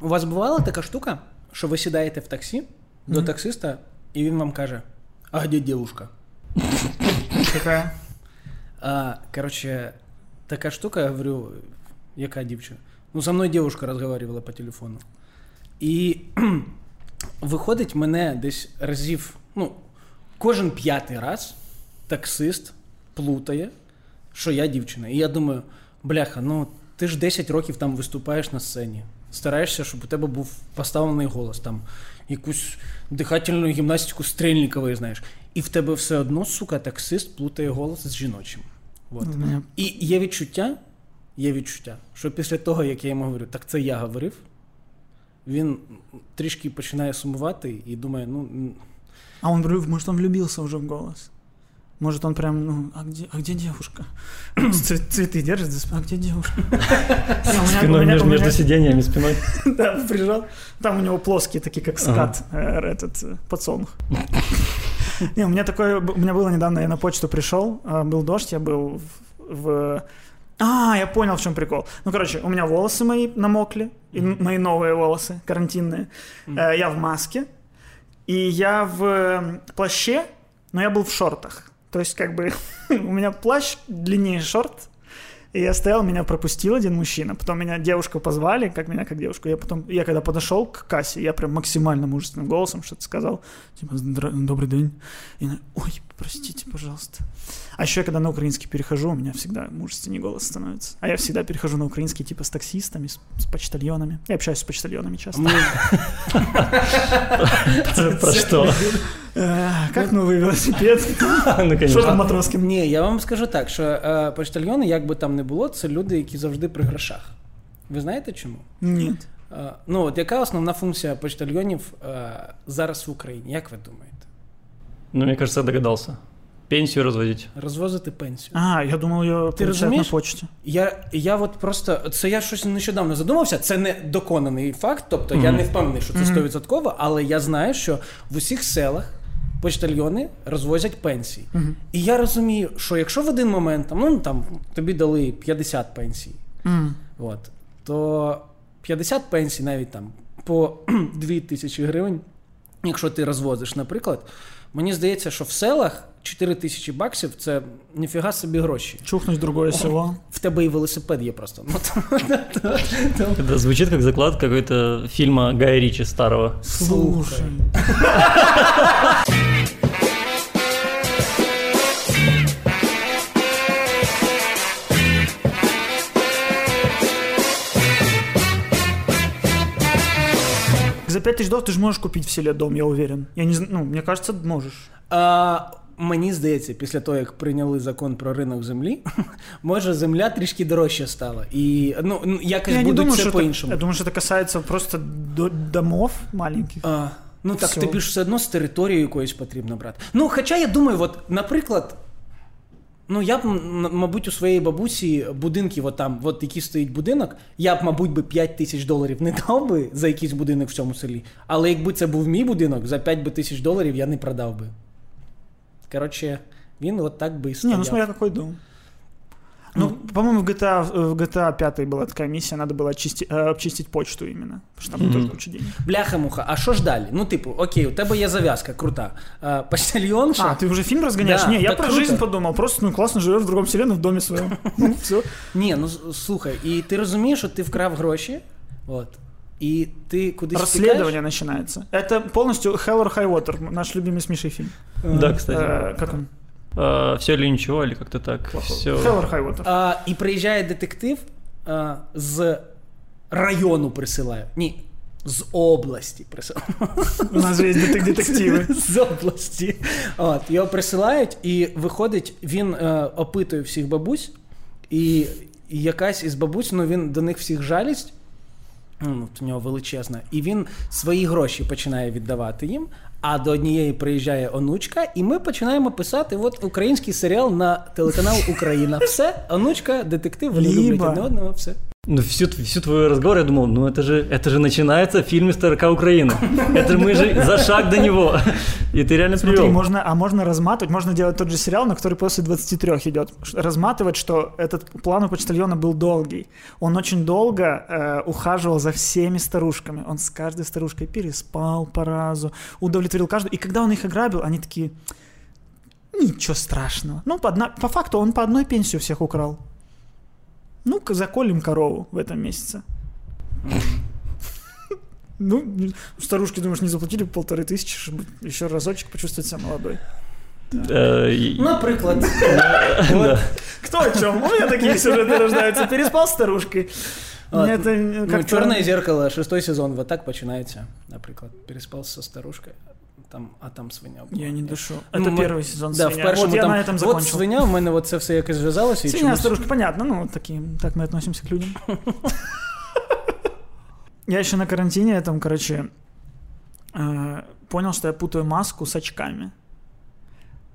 У вас бувала така штука, що ви сідаєте в таксі до таксиста, і він вам каже: «А де дівушка?» Яка? Короче, така штука, я говорю, яка дівчина? Ну, со мною дівушка розмовляла по телефону. І виходить, мене десь разів, ну, кожен п'ятий раз таксист плутає, що я дівчина. І я думаю, бляха, ну, ти ж 10 років там виступаєш на сцені. Стараєшся, щоб у тебе був поставлений голос, там, якусь дихательну гімнастику Стрельникової, знаєш. І в тебе все одно, сука, таксист плутає голос з жіночим. Вот. Mm-hmm. І є відчуття, що після того, як я йому говорю, так це я говорив, він трішки починає сумувати і думає, ну... А он, может, он влюбился уже в голос? Может, он прям, ну, а где девушка? Цветы держит за спиной, а где девушка? Спиной между сиденьями, спиной. Да, прижал. Там у него плоские, такие как скат, этот, подсолнух. Не, у меня было недавно, я на почту пришел, был дождь, я был в... А, я понял, в чем прикол. Ну, короче, у меня волосы мои намокли, и мои новые волосы, карантинные. Я в маске, и я в плаще, но я был в шортах. То есть, как бы, у меня плащ длиннее шорт, и я стоял, меня пропустил один мужчина, потом меня девушку позвали, как девушку, я когда подошел к кассе, я прям максимально мужественным голосом что-то сказал, типа, добрый день, и она, ой, простите, пожалуйста. А еще я когда на украинский перехожу, у меня всегда мужественный голос становится, а я всегда перехожу на украинский, типа, с таксистами, с почтальонами, я общаюсь с почтальонами часто. Про что? Как новый велосипед? Що там матроски? Ні, я вам скажу так, що почтальйони, як би там не було, це люди, які завжди при грошах. Ви знаєте чому? Ні. Ну от яка основна функція почтальйонів зараз в Україні? Як ви думаєте? Ну, мені кажеться, я догадався. Пенсію розвозити. Розвозити пенсію. А, я думав, я получаю на почті. Я от просто, це я щось нещодавно задумався, це не доконаний факт, тобто я не впевнений, що це 100%, але я знаю, що в усіх селах почтальйони розвозять пенсії. Uh-huh. І я розумію, що якщо в один момент, там тобі дали 50 пенсій, от, то 50 пенсій навіть там по 2 тисячі гривень, якщо ти розвозиш, наприклад, мені здається, що в селах 4 тисячі баксів – це ніфіга собі гроші. Чухнуть другое село. В тебе і велосипед є просто. Это звучит как заклад какой-то фильма Гая Річі старого. Слушай. За 5 тысяч долларов ты же можешь купить в селе дом, я уверен. Я не знаю, ну, мне кажется, можешь. Мені здається, після того, як прийняли закон про ринок землі, може, земля трішки дорожче стала. І, ну, якось я будуть думаю, все по-іншому. Я думаю, що це касається просто домов маленьких. Ну, так, все. Тобі ж все одно з територією якоїсь потрібно брати. Ну, хоча, я думаю, от, наприклад, ну, я б, мабуть, у своєї бабусі будинки, от там, от який стоїть будинок, я б, мабуть, би 5 тисяч доларів не дав би за якийсь будинок в цьому селі. Але якби це був мій будинок, за 5 тисяч доларів я не продав би. Короче, він от так би і стояв. Не, ну смотря какой дом. Ну, по-моему, в GTA 5 была такая миссия, надо было обчистить почту именно, потому что там тоже куча денег. Бляха-муха, а що ж далі? Ну, типу, окей, у тебе є зав'язка, крута. Почтальйонша. А, ти вже фільм розганяєш? Да, ні, я про круто. Жизнь подумав, просто, ну, класно живеш в другому селі, в домі своєму. Ну, все. Ні, ну, слухай, і ти розумієш, що ти вкрав гроші, от. И ты куда-то расследование начинается. Это полностью Hell or High Water, наш любимый с Мишей фильм. Да, кстати. Как он? Все или ничего, или как-то так. Все. Hell or High Water. И приезжает детектив с району присылаю. Не, с области присылаю. У нас же есть детективы. С области. Вот, его присылают, и выходит, він опитує всіх бабусь, і якась із бабусь, ну він до них всіх жалість, ну, у нього величезна. І він свої гроші починає віддавати їм, а до однієї приїжджає онучка, і ми починаємо писати от український серіал на телеканал «Україна». Все, онучка, детектив, вони люблять одне одного, все. Ну, всю твой разговор я думал, ну это же начинается фильм «Старка Украина». Это мы же за шаг до него. И ты реально привел. Смотри, можно разматывать, можно делать тот же сериал, но который после 23 идет. Разматывать, что этот план у почтальона был долгий. Он очень долго ухаживал за всеми старушками. Он с каждой старушкой переспал по разу, удовлетворил каждую. И когда он их ограбил, они такие, ничего страшного. Ну, по факту он по одной пенсию всех украл. Ну-ка, заколем корову в этом месяце. Ну, старушки, думаешь, не заплатили 1500, чтобы еще разочек почувствовать себя молодой. Например. Кто о чем? У меня такие сюжеты рождаются. Переспал с старушкой. «Чорне дзеркало», 6 сезон, вот так починається, наприклад. Переспал со старушкой. А там свиня була. Я не душу. Це перший сезон свиня. Да, в першому я на этом закончил. От свиня, у мене це все якось зв'язалося. Свиня, старушка, понятно. Ну, так ми відносимося к людям. Я ще на карантине этом, понял, что я путаю маску с очками.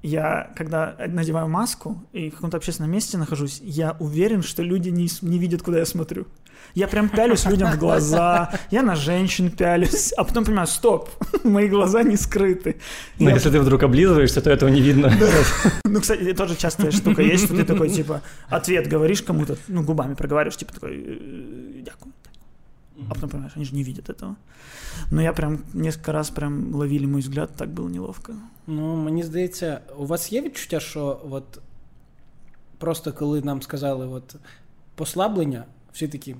Я, когда надеваю маску и в каком-то общественном месте нахожусь, я уверен, что люди не видят, куда я смотрю. Я прям пялюсь людям в глаза, я на женщин пялюсь, а потом понимаю, стоп, мои глаза не скрыты. Но я... если ты вдруг облизываешься, то этого не видно. Ну, кстати, тоже частая штука есть, что ты такой, типа, ответ говоришь кому-то, ну, губами проговариваешь, типа такой, дякую. А потом понимаешь, они же не видят этого. Но я прям несколько раз прям ловили мой взгляд, так было неловко. Ну, мені здається, у вас є відчуття, що от просто коли нам сказали от послаблення, всі такі,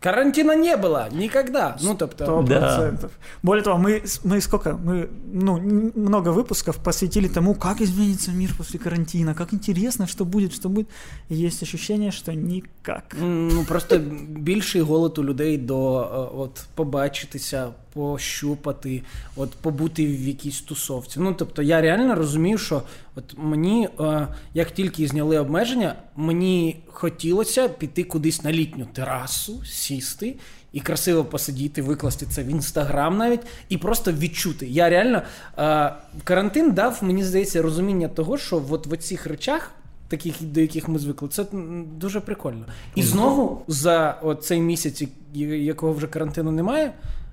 карантина не было никогда. Ну, тобто... 100%. Да. Более того, мы сколько? Мы, ну, много выпусков посвятили тому, как изменится мир после карантина, как интересно, что будет. И есть ощущение, что никак. Ну, просто більший голод у людей до от, побачитися, пощупати, от, побути в якійсь тусовці. Ну, тобто, я реально розумію, що от мені, як тільки зняли обмеження, мені хотілося піти кудись на літню терасу, сісти і красиво посидіти, викласти це в Інстаграм навіть, і просто відчути. Я реально... карантин дав, мені здається, розуміння того, що от в оцих речах, таких, до яких ми звикли, це дуже прикольно. І знову за цей місяць, якого вже карантину немає,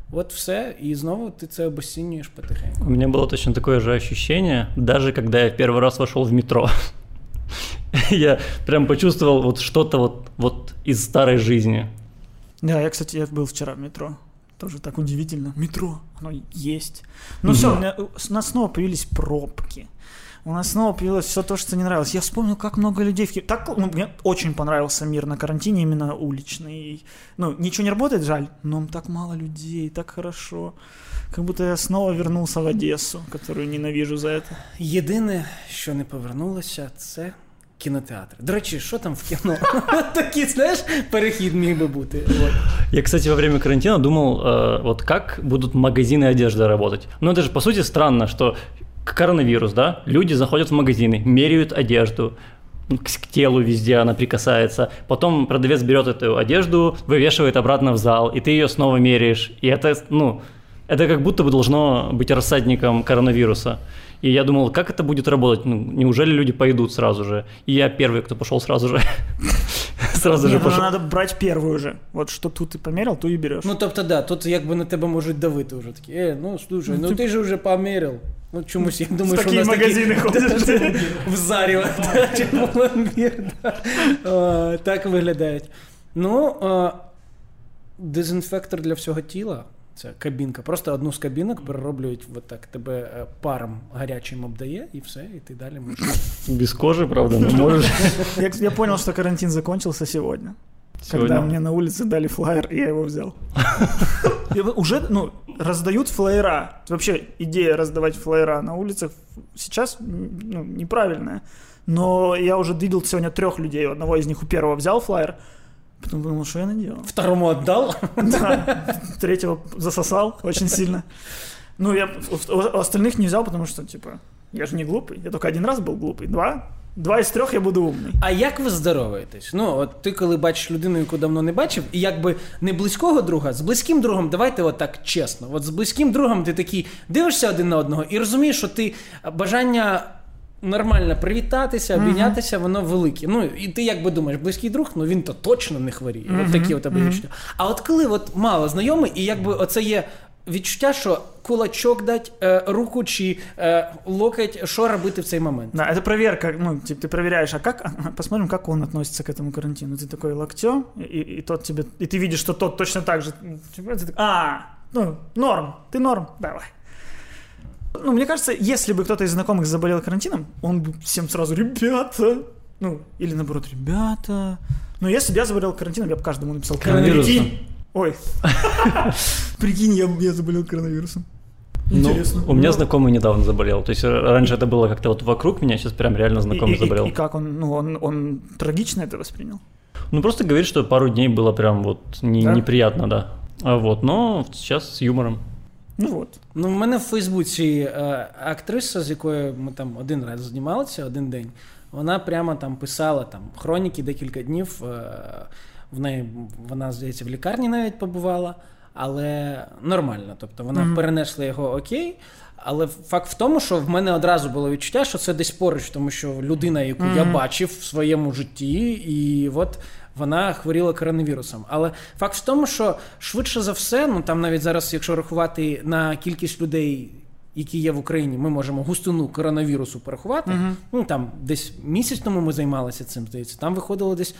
вот все, и снова ты это обесцениваешь потихоньку. У меня было точно такое же ощущение, даже когда я первый раз вошел в метро. Я прям почувствовал вот что-то вот из старой жизни. Да, я, кстати, был вчера в метро. Тоже так удивительно. Метро, оно есть. Ну все, у нас снова появились пробки. У нас снова появилось все то, что не нравилось. Я вспомнил, как много людей... Мне очень понравился мир на карантине, именно уличный. Ну, ничего не работает, жаль, но так мало людей, так хорошо. Как будто я снова вернулся в Одессу, которую ненавижу за это. Єдине, що не повернулося, це кінотеатр. До речі, що там в кіно? Такий, знаєш, перехід міг би бути. Я, кстати, во время карантина думал, вот как будут магазины одежды работать. Ну, это же, по сути, странно, что... Коронавирус, да? Люди заходят в магазины, меряют одежду, к телу везде она прикасается. Потом продавец берет эту одежду, вывешивает обратно в зал, и ты ее снова меряешь. И это, ну, это как будто бы должно быть рассадником коронавируса. И я думал, как это будет работать? Ну, неужели люди пойдут сразу же? И я первый, кто пошел сразу же. Сразу же пошел. Надо брать первую же. Вот что тут ты померил, то и берешь. Ну, тобто, да, тут як би на тебе можуть давити уже такі. Ну, слушай, ну ти ж уже померил. Ну, чомусь, я думаю, що у нас такі в зарі, чи пломбір, так виглядають. Ну, дезінфектор для всього тіла, ця кабінка, просто одну з кабінок перероблюють, от так, тебе паром гарячим обдає, і все, і ти далі можеш. Без кожи, правда, не можеш. Я понял, що карантин закончился сьогодні. Когда мне на улице дали флаер, я его взял. Уже, ну, раздают флаера. Вообще идея раздавать флаера на улицах сейчас, ну, неправильная. Но я уже видел сегодня 3 людей. Одного из них у первого взял флаер. Потом думал, что я наделал. Второму отдал? Да. Третьего засосал очень сильно. Ну, я у остальных не взял, потому что, типа, я же не глупый. Я только один раз был глупый. 2 із 3 я буду умний. А як ви здороваєтесь? Ну, от ти коли бачиш людину, яку давно не бачив, і якби не близького друга, з близьким другом, давайте отак чесно. От з близьким другом ти такий дивишся один на одного і розумієш, що ти бажання нормально привітатися, обійнятися, воно велике. Ну, і ти якби думаєш, близький друг, ну він то точно не хворіє. От такі от об'єднання. А от коли от мало знайомий, і якби оце є відчуття, що кулачок дать, руку чи локоть, що робити в цей момент? Да, это проверка, ну, типа, ты проверяешь, а как, посмотрим, как он относится к этому карантину. Ты такой локтё, и тот тебе, и ты видишь, что тот точно так же. Ну, норм, ты норм, давай. Ну, мне кажется, если бы кто-то из знакомых заболел карантином, он бы всем сразу, ребята, ну, или наоборот, ребята. Но если бы я заболел карантином, я бы каждому написал коронавирусом. Ой, прикинь, я заболел коронавирусом. Интересно. У меня знакомый недавно заболел. То есть раньше это было как-то вот вокруг меня, сейчас прям реально знакомый заболел. И как он, ну, он трагично это воспринял? Ну, просто говорит, что пару дней было прям вот неприятно, да. А вот, но сейчас с юмором. Ну от. Ну, в мене в Фейсбуці актриса, з якою ми там один раз знімалися, один день, вона прямо там писала там хроніки декілька днів. В неї, вона, здається, в лікарні навіть побувала, але нормально. Тобто вона перенесла його окей, але факт в тому, що в мене одразу було відчуття, що це десь поруч, тому що людина, яку я бачив в своєму житті, і от... вона хворіла коронавірусом. Але факт в тому, що швидше за все, ну там навіть зараз, якщо рахувати на кількість людей, які є в Україні, ми можемо густину коронавірусу порахувати. Ну там десь місяць тому ми займалися цим, здається. Там виходило десь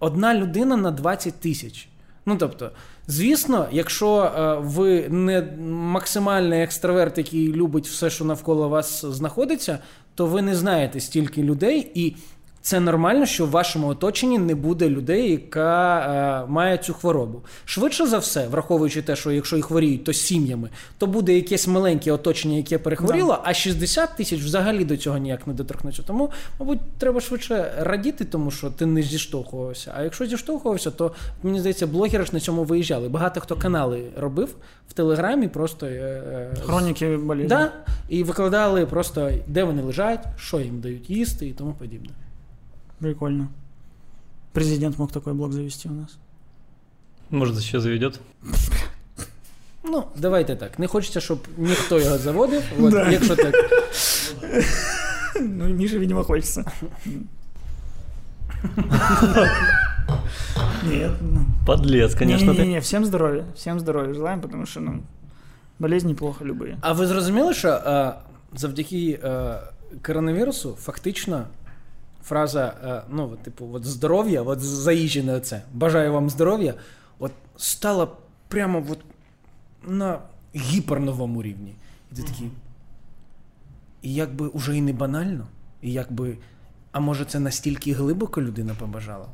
одна людина на 20 тисяч. Ну, тобто, звісно, якщо ви не максимальний екстраверт, який любить все, що навколо вас знаходиться, то ви не знаєте стільки людей, і це нормально, що в вашому оточенні не буде людей, яка має цю хворобу. Швидше за все, враховуючи те, що якщо і хворіють, то з сім'ями, то буде якесь маленьке оточення, яке перехворіло, а 60 тисяч взагалі до цього ніяк не доторкнеться. Тому, мабуть, треба швидше радіти, тому що ти не зіштовхувався. А якщо зіштовхувався, то, мені здається, блогери ж на цьому виїжджали. Багато хто канали робив в Телеграмі, просто... хроніки болі. Да, і викладали просто, де вони лежать, що їм дають їсти і тому подібне. Прикольно. Президент мог такой блог завести у нас. Может, еще заведет? Ну, давайте так. Не хочется, чтобы никто его заводил. Вот, да. Якщо так. Ну, Мише, видимо, хочется. Нет. Подлец, конечно. Не-не-не, всем здоровья. Всем здоровья желаем, потому что, ну, болезни плохо любые. А ви зрозуміли, що завдяки коронавірусу фактично фраза, ну, типу, от здоров'я, от заїжджене оце, бажаю вам здоров'я, от стала прямо от на гіперновому рівні. І ти такий, і якби уже і не банально, і якби, а може це настільки глибоко людина побажала?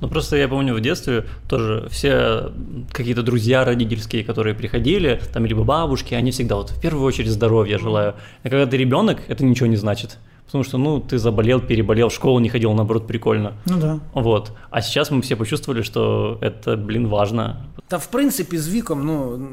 Ну, просто я помню в детстве тоже все какие-то друзья родительские, которые приходили, там, либо бабушки, они всегда вот в первую очередь здоровья желаю. А когда ты ребенок, это ничего не значит. Потому что, ну, ты заболел, переболел, в школу не ходил, наоборот, прикольно. Ну да. Вот. А сейчас мы все почувствовали, что это, блин, важно. Та, в принципі, з віком,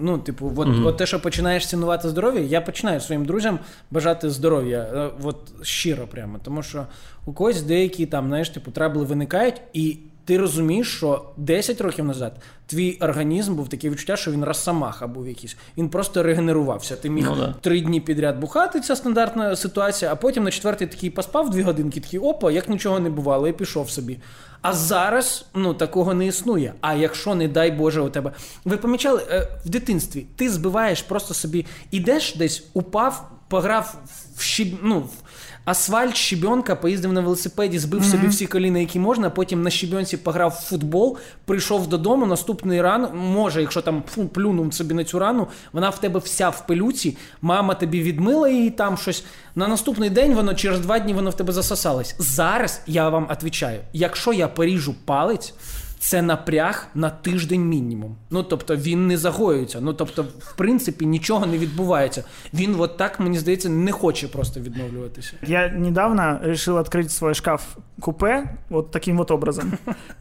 ну типу, от те, що починаєш цінувати здоров'я, я починаю своїм друзям бажати здоров'я. От щиро прямо. Тому що у когось деякі там, знаєш, типу, трабли виникають, і ти розумієш, що 10 років назад твій організм був таке відчуття, що він росомаха був якийсь. Він просто регенерувався. Ти міг 3 дні підряд бухати, ця стандартна ситуація, а потім на 4-й такий поспав 2 годинки, такий опа, як нічого не бувало, і пішов собі. А зараз, ну, такого не існує. А якщо, не дай Боже, у тебе... Ви помічали, в дитинстві ти збиваєш просто собі, ідеш десь, упав, пограв в асфальт, щебенка, поїздив на велосипеді, збив собі всі коліна, які можна, потім на щебенці пограв в футбол, прийшов додому, наступний ран, може, якщо там плюнув собі на цю рану, вона в тебе вся в пилюці, мама тобі відмила її там щось, на наступний день воно, через 2 дні воно в тебе засосалось. Зараз, я вам відповідаю, якщо я поріжу палець, це напряг на тиждень мінімум. Ну, тобто, він не загоюється. Ну, тобто, в принципі, нічого не відбувається. Він от так, мені здається, не хоче просто відновлюватися. Я недавно вирішив відкрити свій шкаф-купе от таким от образом.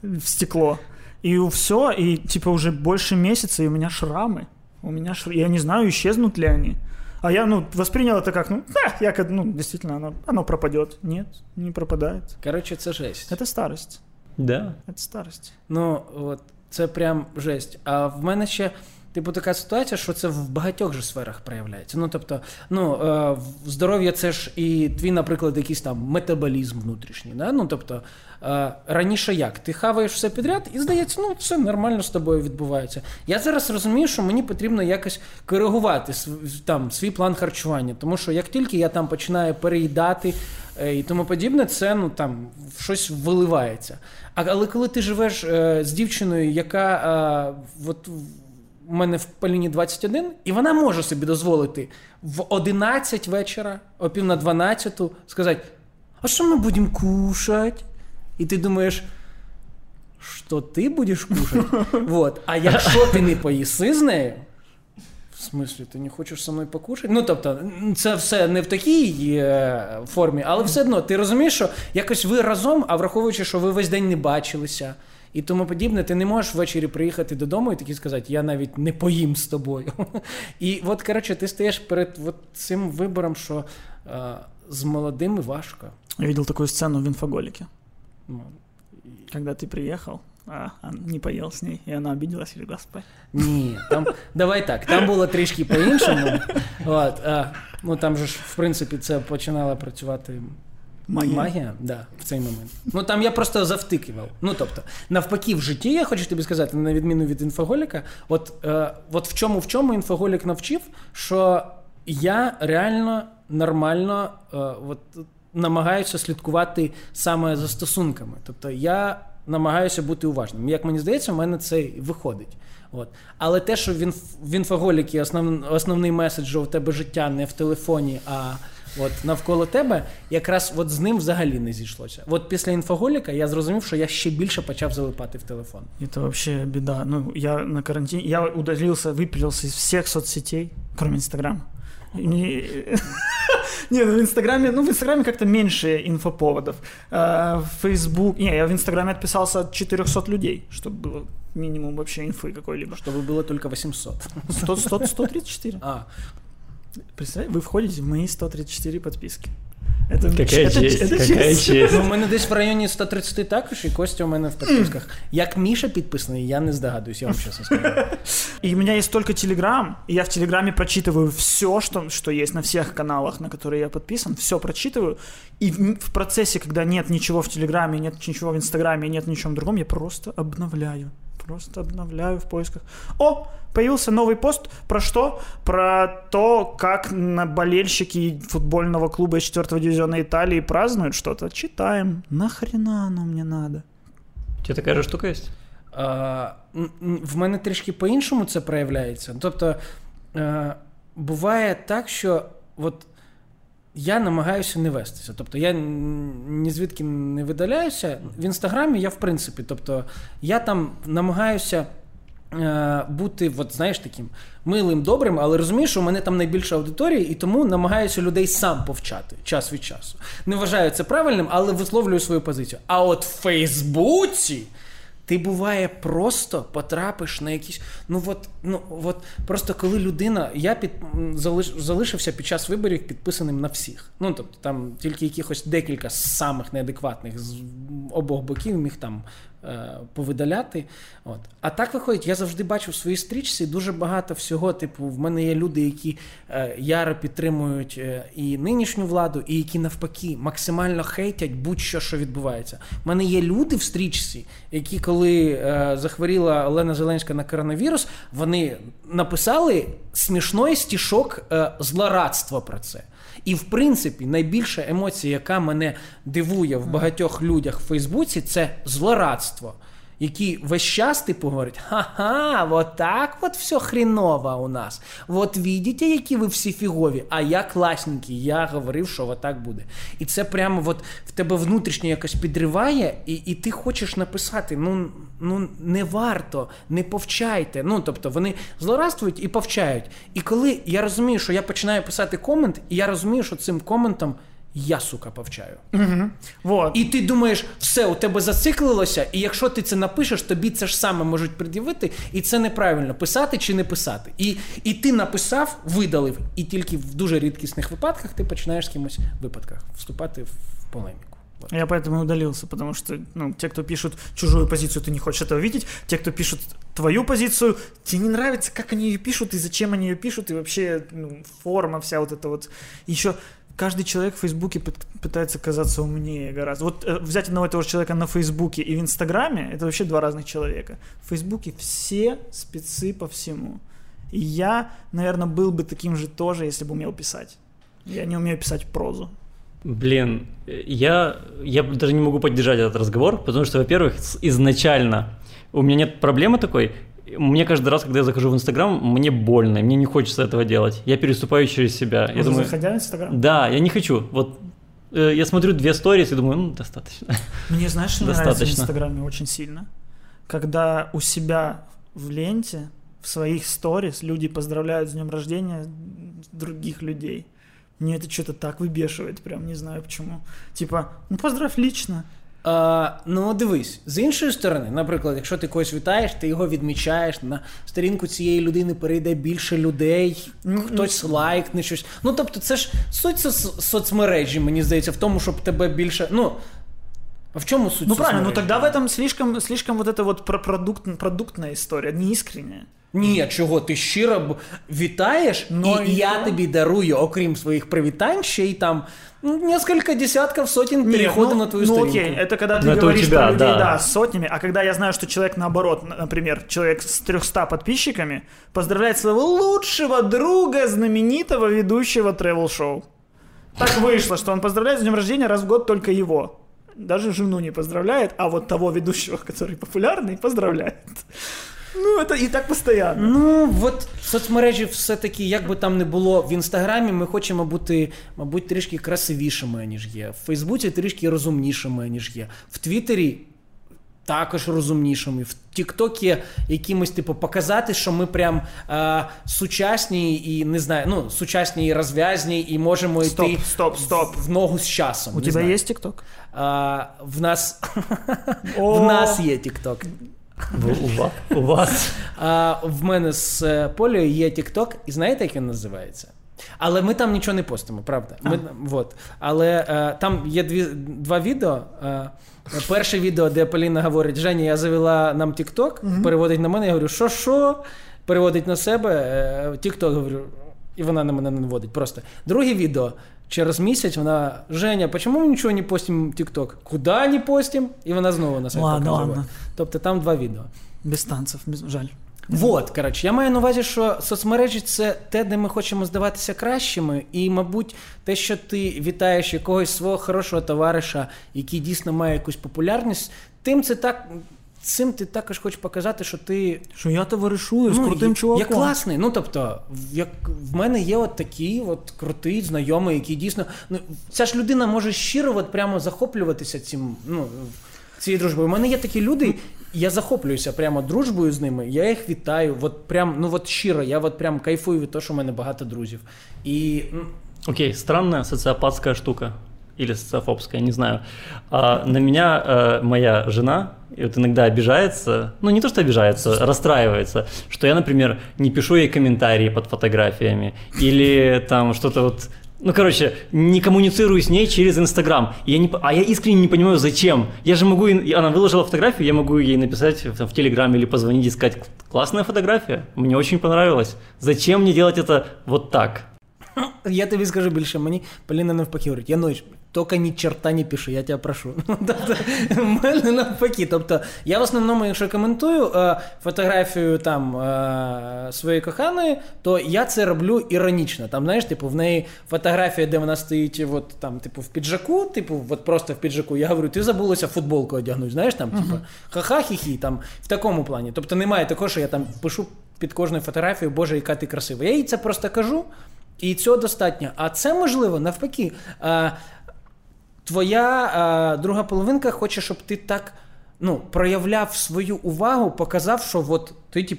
В стекло. І все, і, типу, вже більше місяця, і у мене шрами. Я не знаю, ісчезнуть ли вони. А я, ну, воспринял это как, действительно, оно пропадет. Нет, не пропадает. Короче, це жесть. Это старость. Да. Це старість. Ну, от, це прям жесть. А в мене ще Типу така ситуація, що це в багатьох же сферах проявляється. Ну, тобто, здоров'я – це ж і твій, наприклад, якийсь там метаболізм внутрішній. Да? Ну, тобто, раніше як? Ти хаваєш все підряд і, здається, ну, все нормально з тобою відбувається. Я зараз розумію, що мені потрібно якось коригувати там свій план харчування, тому що як тільки я там починаю переїдати і тому подібне, це, ну, там, щось виливається. Але коли ти живеш з дівчиною, яка, от, у мене в Поліні 21, і вона може собі дозволити в 11 вечора, о пів на 12, сказати, а що ми будемо кушати? І ти думаєш, що ти будеш кушати? Вот. А якщо ти не поїси з нею, в смислі, ти не хочеш зі мною покушати? Ну, тобто, це все не в такій формі, але все одно, ти розумієш, що якось ви разом, а враховуючи, що ви весь день не бачилися, і тому подібне, ти не можеш ввечері приїхати додому і такі сказати, я навіть не поїм з тобою. І от, коротше, ти стоїш перед от цим вибором, що з молодими важко. Я бачив таку сцену в «Інфоголіке». Когда ты приехал, а он не поел с ней, и она обиделась и легла спать. Ні, там, давай так, там було трішки по-іншому. От, ну, там же ж, в принципі, це починало працювати... Магія, да, в цей момент. Ну, там я просто завтикував. Ну, тобто, навпаки, в житті, я хочу тобі сказати, на відміну від «Інфоголіка», от в чому «Інфоголік» навчив, що я реально нормально намагаюся слідкувати саме за стосунками. Тобто, я намагаюся бути уважним. Як мені здається, в мене це виходить. От. Але те, що в «Інфоголіки» основний меседж, що в тебе життя не в телефоні, а от навколо тебе, якраз от з ним взагалі не зійшлося. От після «Інфоголіка» я зрозумів, що я ще більше почав залипати в телефон. Це взагалі біда. Ну, я на карантині, я удалився, випилився із всіх соцсетей, крім Інстаграма. Не, в Инстаграме как-то меньше инфоповодов. В Facebook... Не, я в Инстаграме отписался от 400 людей, чтобы было минимум вообще инфы какой-либо. Чтобы было только 800. 134. А. Представляете, вы входите в мои 134 подписки. Какая честь. У мене десь в районі 130 також, і Костя у мене в підписках. Як Міша підписаний, я не здогадуюсь, я вам чесно скажу. І у мене є тільки Телеграм, і я в Телеграмі прочитываю все, що є на всіх каналах, на які я підписан, все прочитываю, і в процесі, коли нет нічого в Телеграмі, нет нічого в Інстаграмі, нет нічого другому, я просто обновляю в поисках. О, появился новый пост. Про что? Про то, как болельщики футбольного клуба 4-го дивизиона Италии празднуют что-то. Читаем. Нахрена оно мне надо? У тебя такая же штука есть? В мене трішки по-іншому це проявляється. Тобто, буває так, що от я намагаюся не вестися. Тобто, я ні звідки не видаляюся. В Інстаграмі я, в принципі, тобто, я там намагаюся бути, от, знаєш, таким милим, добрим, але розумію, що у мене там найбільша аудиторія, і тому намагаюся людей сам повчати час від часу. Не вважаю це правильним, але висловлюю свою позицію. А от в Фейсбуці ти, буває, просто потрапиш на якісь... Ну, просто коли людина... Я залишився під час виборів підписаним на всіх. Ну, тобто, там тільки якихось декілька самих неадекватних з обох боків міг там повидаляти. От. А так виходить, я завжди бачу в своїй стрічці дуже багато всього, типу, в мене є люди, які яро підтримують і нинішню владу, і які навпаки максимально хейтять будь-що, що відбувається. В мене є люди в стрічці, які, коли захворіла Олена Зеленська на коронавірус, вони написали смішний стішок злорадства про це. І, в принципі, найбільша емоція, яка мене дивує в багатьох людях в Фейсбуці, це злорадство, які весь час, типу, говорять, ха-ха, вот так вот все хреново у нас. Вот видите, які ви всі фігові, а я класненький, я говорив, що вот так буде. І це прямо от в тебе внутрішньо якось підриває, і ти хочеш написати, ну не варто, не повчайте. Ну, тобто, вони злорадствують і повчають. І коли я розумію, що я починаю писати комент, і я розумію, що цим коментом я, сука, повчаю. Угу. Вот. І ти думаєш, все, у тебе зациклилося, і якщо ти це напишеш, тобі це ж саме можуть пред'явити, і це неправильно, писати чи не писати. І ти написав, видалив, і тільки в дуже рідкісних випадках ти починаєш з кимось випадках вступати в полеміку. Вот. Я поэтому удалился, потому что те, кто пишут чужую позицию, ты не хочешь этого видеть. Те, кто пишут твою позицию, тебе не нравится, как они ее пишут и зачем они ее пишут. И вообще форма вся вот эта вот. Еще каждый человек в Фейсбуке пытается казаться умнее гораздо. Вот взять одного и того же человека на Фейсбуке и в Инстаграме, это вообще два разных человека. В Фейсбуке все спецы по всему. И я, наверное, был бы таким же тоже, если бы умел писать. Я не умею писать прозу. Блин, я даже не могу поддержать этот разговор, потому что, во-первых, изначально у меня нет проблемы такой. Мне каждый раз, когда я захожу в Инстаграм, мне больно, мне не хочется этого делать. Я переступаю через себя. Я думаю, заходя в Инстаграм? Да, я не хочу. Вот я смотрю две сторис и думаю, достаточно. Мне, знаешь, что нравится в Инстаграме очень сильно? Когда у себя в ленте, в своих сторис люди поздравляют с днем рождения других людей. Мне это что-то так вибешивает, прям не знаю почему. Типа, поздравь лично. Дивись, з іншої сторони, наприклад, якщо ти когось вітаєш, ти його відмічаєш, на сторінку цієї людини перейде більше людей, хтось лайкне щось. Тобто це ж суть соцмережі, мені здається, в тому, щоб тебе більше, А в чому суть? Правильно, тогда в этом слишком вот эта вот продуктная история, не искренняя. Ні, чого, ти щиро вітаєш, і я тобі дарую, окрім своїх привітань, ще й там несколько десятков, сотен переходов на твою сторінку. Окей, це коли ти говориш про людей, да, з сотнями, а коли я знаю, що чоловік наоборот, наприклад, чоловік з 300 підписчиками поздравляє свого лучшого друга, знаменитого ведучого тревел-шоу. Так вийшло, що він поздравляє з днем рождения раз в год только его. Даже жену не поздравляет, а вот того ведущего, который популярный, поздравляет. Это і так постійно. Соцмережі все-таки, як би там не було, в Інстаграмі ми хочемо бути, мабуть, трішки красивішими, ніж є. В Фейсбуці трішки розумнішими, ніж є. В Твіттері також розумнішими. В Тіктокі якимось, показати, що ми прям сучасні і, не знаю, сучасні і розв'язні, і можемо йти в ногу з часом. У тебе є Тікток? В нас є Тікток. У вас? В мене з Полею є TikTok, і знаєте, як він називається? Але ми там нічого не постимо, правда? Але там є два відео. Перше відео, де Поліна говорить: Женя, я завела нам TikTok, переводить на мене, я говорю, що? Переводить на себе, TikTok, говорю, і вона на мене не наводить просто. Друге відео. Через місяць вона: Женя, почему ми нічого не постимо в TikTok? Куда не постимо? І вона знову на сайт показує. Тобто там два відео. Без танців, жаль. Я маю на увазі, що соцмережі – це те, де ми хочемо здаватися кращими. І, мабуть, те, що ти вітаєш якогось свого хорошого товариша, який дійсно має якусь популярність, цим ти також хочеш показати, що ти... Що я товаришую з крутим чуваком. Я класний. В мене є от такий от крутий знайомий, який дійсно... Ця ж людина може щиро прямо захоплюватися цією дружбою. У мене є такі люди, я захоплююся прямо дружбою з ними, я їх вітаю, щиро, я прям кайфую від того, що в мене багато друзів. Окей, странна соціопатська штука. Или социофобская, не знаю. На меня моя жена иногда обижается, не то что обижается, расстраивается, что я, например, не пишу ей комментарии под фотографиями, или там что-то не коммуницирую с ней через Инстаграм. Я искренне не понимаю, зачем. Я же могу, она выложила фотографию, я могу ей написать в Телеграме или позвонить и сказать: классная фотография, мне очень понравилось. Зачем мне делать это вот так? Я тобі скажу більше, мені Поліна навпаки говорить: Янович, тільки ні черта не пиши, я тебе прошу. В мене навпаки. Тобто я в основному, якщо коментую фотографію своєї коханої, то я це роблю іронічно. Там, знаєш, в неї фотографія, де вона стоїть в піджаку, просто в піджаку. Я говорю: ти забулася футболку одягнути, знаєш, ха-ха-хі-хі, в такому плані. Тобто немає такого, що я пишу під кожною фотографією: Боже, яка ти красива. Я їй це просто кажу. І цього достатньо. А це, можливо, навпаки, твоя друга половинка хоче, щоб ти так проявляв свою увагу, показав, що ти,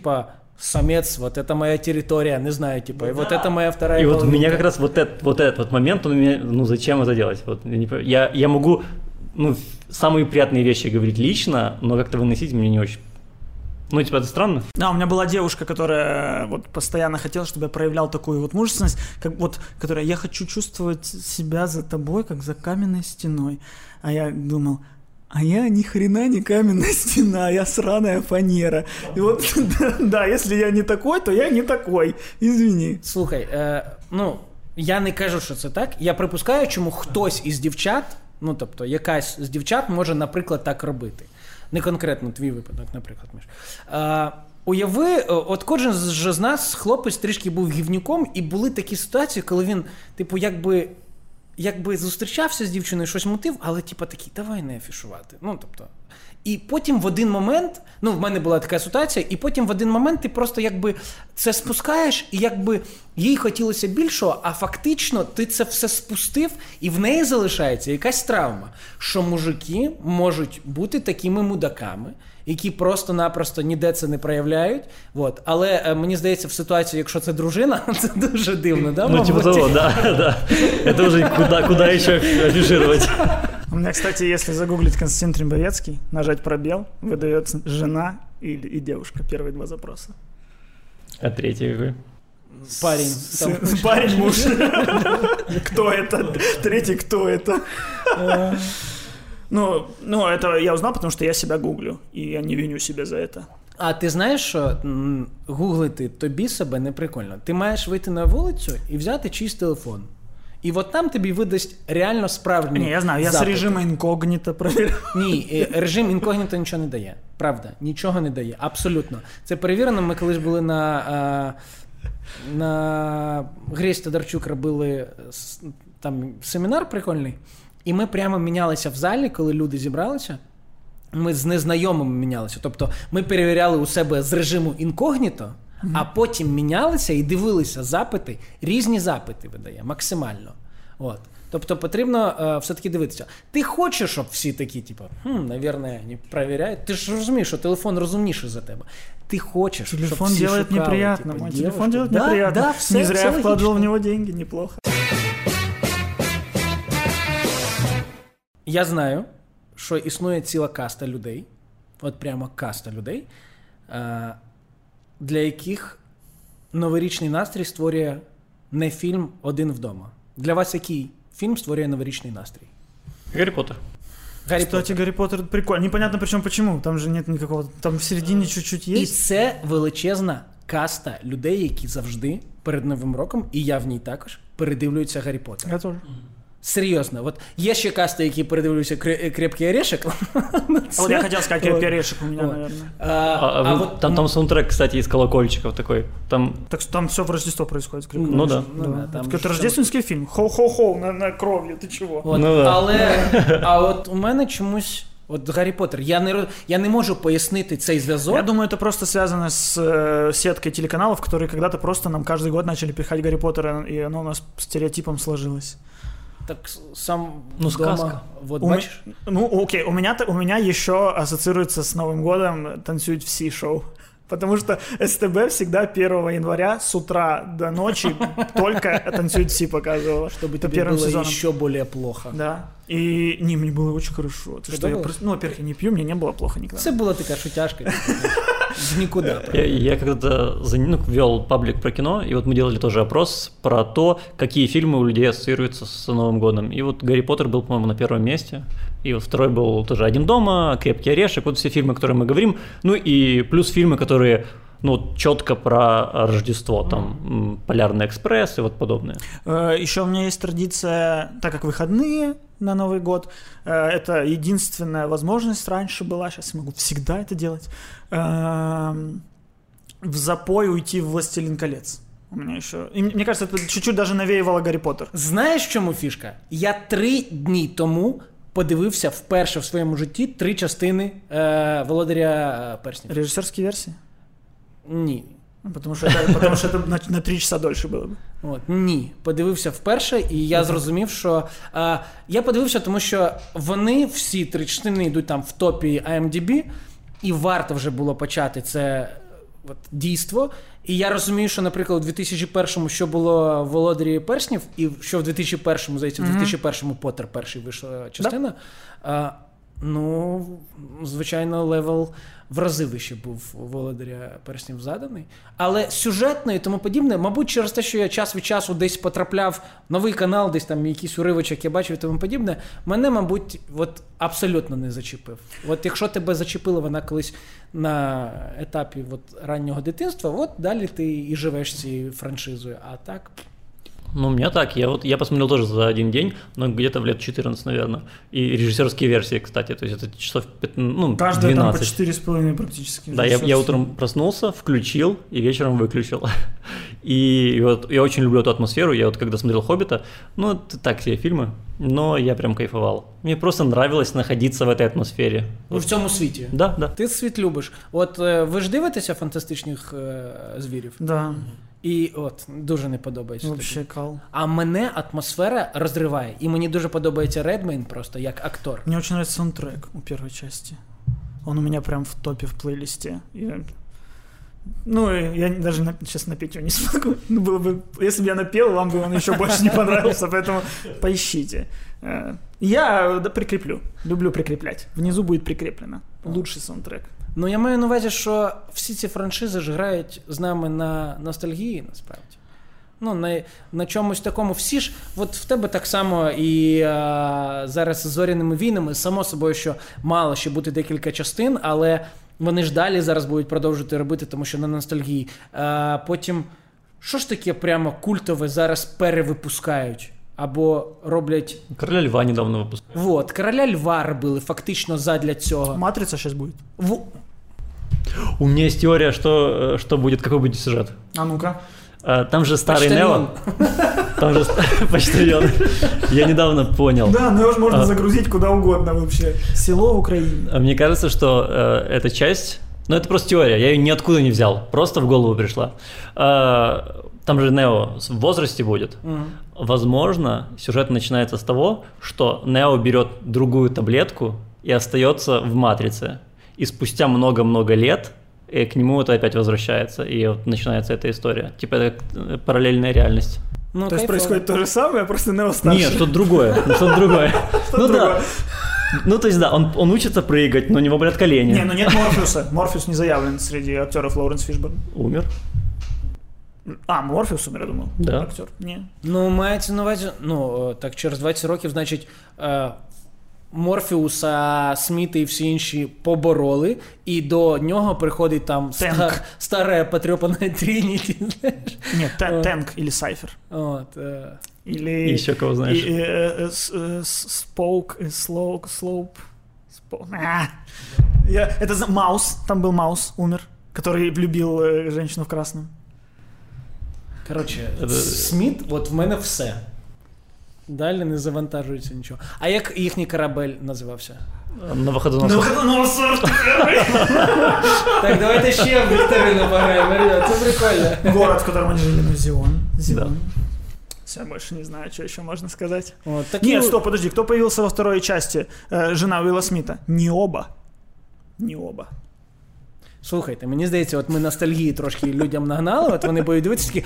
самец, это моя территория, не знаю, и это моя вторая половинка. И у меня как раз этот момент, зачем это делать? Я могу самые приятные вещи говорить лично, но как-то выносить мне не очень Ну, типа, это странно? Да, у меня была девушка, которая вот постоянно хотела, чтобы я проявлял такую вот мужественность, как вот, которая, я хочу чувствовать себя за тобой, как за каменной стеной. А я думал, а я ни хрена не каменная стена, я сраная фанера. И вот, да, если я не такой, то я не такой, извини. Слухай, ну, я не кажу, що це так, я припускаю, чому хтось із дівчат, ну, тобто, якась з дівчат може, наприклад, так робити. Не конкретно твій випадок, наприклад, Міш. Уяви, от кожен з нас, хлопець, трішки був гівнюком, і були такі ситуації, коли він, типу, якби зустрічався з дівчиною, щось мутив, але, типу, такий, давай не афішувати. Ну, тобто, і потім в один момент, ну, в мене була така ситуація, і потім в один момент ти просто, якби, це спускаєш, і, якби, їй хотілося більшого, а фактично ти це все спустив, і в неї залишається якась травма, що мужики можуть бути такими мудаками, які просто-напросто ніде це не проявляють. Вот. Але мені здається, в ситуації, якщо це дружина, це дуже дивно, да? Ну, типу того, да. Це вже куди ще афішувати. У меня, кстати, если загуглить Константин Трембовецкий, нажать пробел, выдается жена и девушка. Первые два запроса. А третий какой? Парень. Парень, муж. Кто это? Третий, кто это? Ну, это я узнал, потому что я себя гуглю, и я не виню себя за это. А ти знаєш, що гуглити тобі себе не прикольно. Ти маєш вийти на вулицю і взяти чийсь телефон. І от там тобі видасть реально справжні. Ні, я знаю, я запити. З режиму інкогніто перевірив. Ні, режим інкогніто нічого не дає. Правда, нічого не дає, абсолютно. Це перевірено, ми колись були на Грі Стодарчук робили там семінар прикольний, і ми прямо мінялися в залі, коли люди зібралися. Ми з незнайомими мінялися. Тобто ми перевіряли у себе з режиму інкогніто, а потім мінялися і дивилися запити. Різні запити видає, максимально. От. Тобто потрібно все-таки дивитися. Ти хочеш, щоб всі такі, типу, наверное, не перевіряють. Ти ж розумієш, що телефон розумніший за тебе. Ти хочеш, телефон щоб всі шукали. Типу, телефон делает неприятно. Да, все, не зря я вкладывал в него деньги, неплохо. Я знаю, що існує ціла каста людей, от прямо каста людей, для яких новорічний настрій створює не фільм «Один вдома». Для вас який фільм створює новорічний настрій? «Гаррі Поттер». Кстати, «Гаррі Поттер» прикольно. Непонятно причому, почему. Там же нет никакого... Там в середині чуть-чуть є. І це величезна каста людей, які завжди перед Новим роком, і я в ній також, передивлюються «Гаррі Поттер». Я теж. Серьезно. Вот есть еще касты, которые передивляются «Крепкий орешек». Вот я хотел сказать «Крепкий орешек» у меня, наверное. А вот там саундтрек, кстати, из колокольчиков такой. Так что там все в Рождество происходит. Ну да. Это рождественский фильм. Хоу-хоу-хоу на кровлі, ти чого? Але, а от у мене чомусь... От «Гаррі Поттер», я не можу пояснити цей зв'язок. Я думаю, це просто зв'язано з сіткою телеканалів, які когда-то просто нам кожен год почали пихати «Гаррі Поттера», і воно у нас стереотипом сложилось. Так сам сказка. Вот, бачишь? Ну, окей, у меня еще ассоциируется с Новым годом «Танцуют все» шоу. Потому что СТБ всегда 1 января с утра до ночи только «Танцуют все» показывало. Чтобы тебе было сезоном. Еще более плохо. Да. И не, мне было очень хорошо. Ну, во-первых, я не пью, мне не было плохо никогда. Це була така шутяшка. Никуда. Я когда-то вел паблик про кино, и вот мы делали тоже опрос про то, какие фильмы у людей ассоциируются с Новым годом. И вот «Гарри Поттер» был, по-моему, на первом месте. И вот второй был тоже «Один дома», «Крепкий орешек». Вот все фильмы, о которых мы говорим. Ну и плюс фильмы, которые... Ну, четко про Рождество, там, «Полярный экспресс» и вот подобное. Еще у меня есть традиция, так как выходные на Новый год, это единственная возможность раньше была, сейчас я могу всегда это делать, в запой уйти в «Властелин колец». У меня еще... И мне кажется, это чуть-чуть даже навеивало «Гарри Поттер». Знаешь, в чому фішка? Я 3 дні тому... подивився вперше в своєму житті 3 частини «Володаря перснів». Режисерські версії? Ні. Тому що це на 3 часа дольше було б. От, ні. Подивився вперше, і я зрозумів, що... я подивився, тому що вони всі 3 частини йдуть там в топі IMDb, і варто вже було почати це от, дійство. І я розумію, що, наприклад, у 2001-му, що було в «Володарі перснів», і що в 2001-му, здається, в 2001-му «Поттер» перший вийшла частина, Ну, звичайно, левел в рази вище був Володаря перснів заданий. Але сюжетно і тому подібне, мабуть, через те, що я час від часу десь потрапляв новий канал, десь там якийсь уривочок я бачив і тому подібне, мене, мабуть, от абсолютно не зачепив. От якщо тебе зачепила вона колись на етапі от раннього дитинства, от далі ти і живеш цією франшизою, а так... Ну, у меня так. Я посмотрел тоже за один день, но где-то в лет 14, наверное. И режиссерские версии, кстати. То есть это часов 15, ну, каждая 12. Каждая там по 4,5 практически. Да, я утром проснулся, включил и вечером выключил. И вот я очень люблю эту атмосферу. Я вот когда смотрел «Хоббита», ну, это так все фильмы, но я прям кайфовал. Мне просто нравилось находиться в этой атмосфере. Ну, вот. В цьому світі. Да, да. Ти світ любиш. От ви ж дивитеся фантастичних звірів? Да. І от, дуже не подобається. Вообще кал. А мене атмосфера розриває. І мені дуже подобається Редмейн просто, як актор. Мені дуже подобається саундтрек у першій частині. Він у мене прям в топі в плейлісті. Ну, я даже сейчас напеть его не смогу. Ну, было бы, если бы я напел, вам бы он еще больше не понравился, поэтому поищите. Я прикреплю. Люблю прикреплять. Внизу будет прикреплено. Лучший саундтрек. Ну, я маю на увазі, що всі ці франшизи ж грають з нами на ностальгії, насправді. Ну, на чомусь такому. Всі ж, от в тебе так само і зараз з «Зоряними війнами», само собою, що мало ще бути декілька частин, але вони ж далі зараз будуть продовжувати робити, тому що на ностальгії. Потім, що ж таке прямо культове зараз перевипускають? Або роблять... «Короля льва» недавно випускали. Вот, «Короля льва» робили фактично задля цього. «Матрица» сейчас будет. У меня есть теория, что будет, какой будет сюжет. А ну-ка. Там же старый Нео. Там же почтальон. Я недавно понял. Да, Нео же можно загрузить куда угодно вообще. Село в Украине. Мне кажется, что эта часть... Ну, это просто теория, я ее ниоткуда не взял, просто в голову пришла. Там же Нео в возрасте будет. Угу. Возможно, сюжет начинается с того, что Нео берет другую таблетку и остается в «Матрице». И спустя много-много лет к нему это опять возвращается, и вот начинается эта история. Типа это параллельная реальность. Ну, то есть происходит то же самое, просто Нео старше. Нет, что-то другое, что-то другое. Ну да. Ну, то есть, да, он учится прыгать, но у него болят колени. Не, ну нет Морфеуса. Морфеус не заявлен среди актеров. Лоуренс Фішберн умер. А, Морфеус умер, я думав. Да. Актер. Ні. Ну, мається на увазі, ну, так через 20 років, значить, Морфеуса, Сміта і всі інші побороли, і до нього приходить там старе потрепане Тринити, знаєш? Ні, Танк або Сайфер. От, или... Еще кого знаешь? Споук, Слоуп. Это Маус, там был Маус, умер, который влюбил женщину в красном. Короче, Смит, вот в мене все. Далі не завантажується нічого. А як їхній корабель називався? Навуходоносор. Навуходоносор! Так, давайте ще в вікторину пограємо. Це прикольно. Город, в якому вони жили, ну, Зіон. Я больше не знаю, что еще можно сказать. Вот, так нет, стоп, подожди, кто появился во второй части? Жена Уилла Смита. Не оба. Слухайте, мені здається, от ми ностальгії трошки людям нагнали, от вони будуть дивитися такі,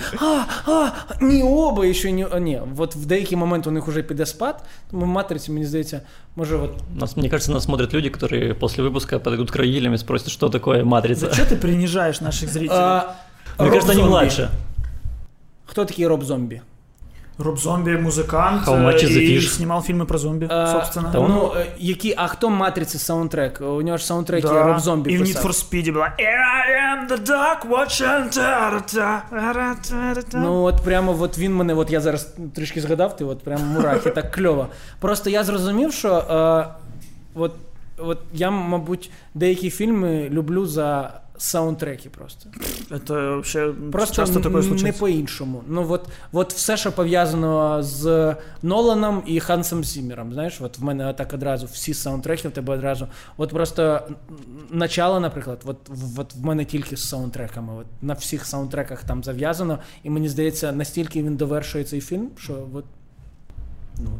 ні оба, і що ні, от в деякий момент у них уже піде спад, тому в «Матриці», мені здається, може от... Мені кажется, нас смотрят люди, которые после выпуска подойдут к родителям и спросят, что такое «Матрица». Да что ты принижаешь наших зрителей? Мне кажется, они младше. Кто такие Робзомбі? Робзомбі, музикант, і знімав фільми про зомбі, собственно. Ну, а хто «Матриці» саундтрек? У нього ж саундтрек є, Робзомбі писав. І в «Need for Speed» була «Here I am the dark watching». Ну, от прямо от він мене, от я зараз трішки згадав, ти от прямо мурахи, так кльово. Просто я зрозумів, що от я, мабуть, деякі фільми люблю за саундтреки просто. Это вообще просто часто такое случается. Не по-іншому. Ну вот все, що пов'язано з Ноланом і Гансом Циммером, знаєш, от в мене так одразу всі саундтреки в тебе одразу. От просто начало, наприклад, от в мене тільки з саундтреками, от на всіх саундтреках там зав'язано, і мені здається, настільки він довершує цей фільм, що от ну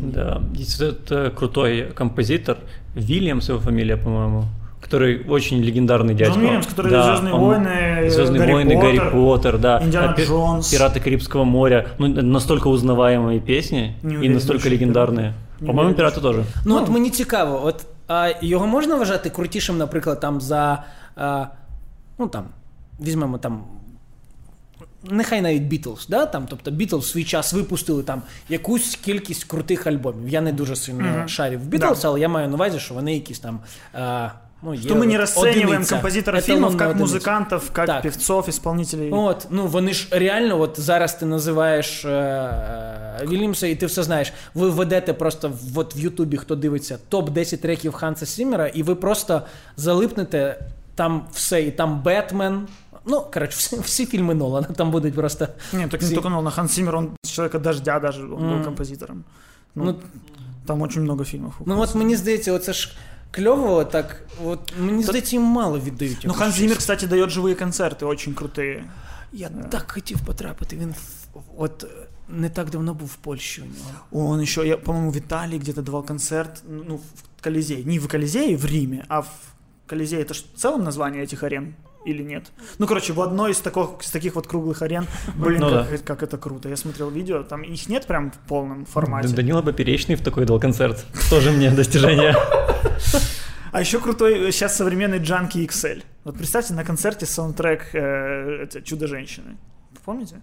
да, это крутой композитор, Вільямс его фамилия, по-моему. Который очень легендарный дядька. Джон Уильямс, который да, «Звездные войны», «Гарри Поттер», да. «Индиана Джонс». «Пираты Карибского моря». Ну, настолько узнаваемые песни и настолько легендарные. По-моєму, пірати теж. Ну, от мені цікаво, от його можна вважати крутішим, наприклад, там за, ну там, візьмемо там, нехай навіть Beatles, да? Там, тобто Beatles в свій час випустили там якусь кількість крутих альбомів. Я не дуже сильно шарів в Beatles, да. Але я маю на увазі, що вони якісь там... Ну, что мы не расцениваем одиница, композитора фильмов как одиница. Музыкантов, как так. певцов, исполнителей. Вот, ну, вони ж реально, от зараз ти називаєш Вільямса, і ти все знаєш. Ви введете просто от в Ютубі, хто дивиться, топ-10 треків Ганса Циммера, і ви просто залипнете там все, і там Бетмен. Ну, короче, всі фільми Нолана там будуть просто... Ні, так не тільки Нолана, Ганс Циммер, він «Чоловіка дождя» даже, він був композитором. Ну, там очень много фільмів. Ну, от мені здається, оце ж... Клёво, так вот, мне здаётся, им мало віддають. Ну, Ганс Циммер, кстати, даёт живые концерты, очень крутые. Я так хотів потрапити, він от не так давно був в Польщі у нього. Он ещё, я, по-моему, в Італії где-то давал концерт, ну, в Колизее. Не в Колизее в Риме, а в Колизее. Это ж в целом название этих арен или нет? Ну, короче, в одной из таких вот круглых арен, блин, ну, как это круто. Я смотрел видео, там их нет прям в полном формате. Данила Поперечный в такой дал концерт. Тоже мне достижение. А еще крутой сейчас современный Джанки XL. Вот представьте, на концерте саундтрек «Чудо-женщины». Помните?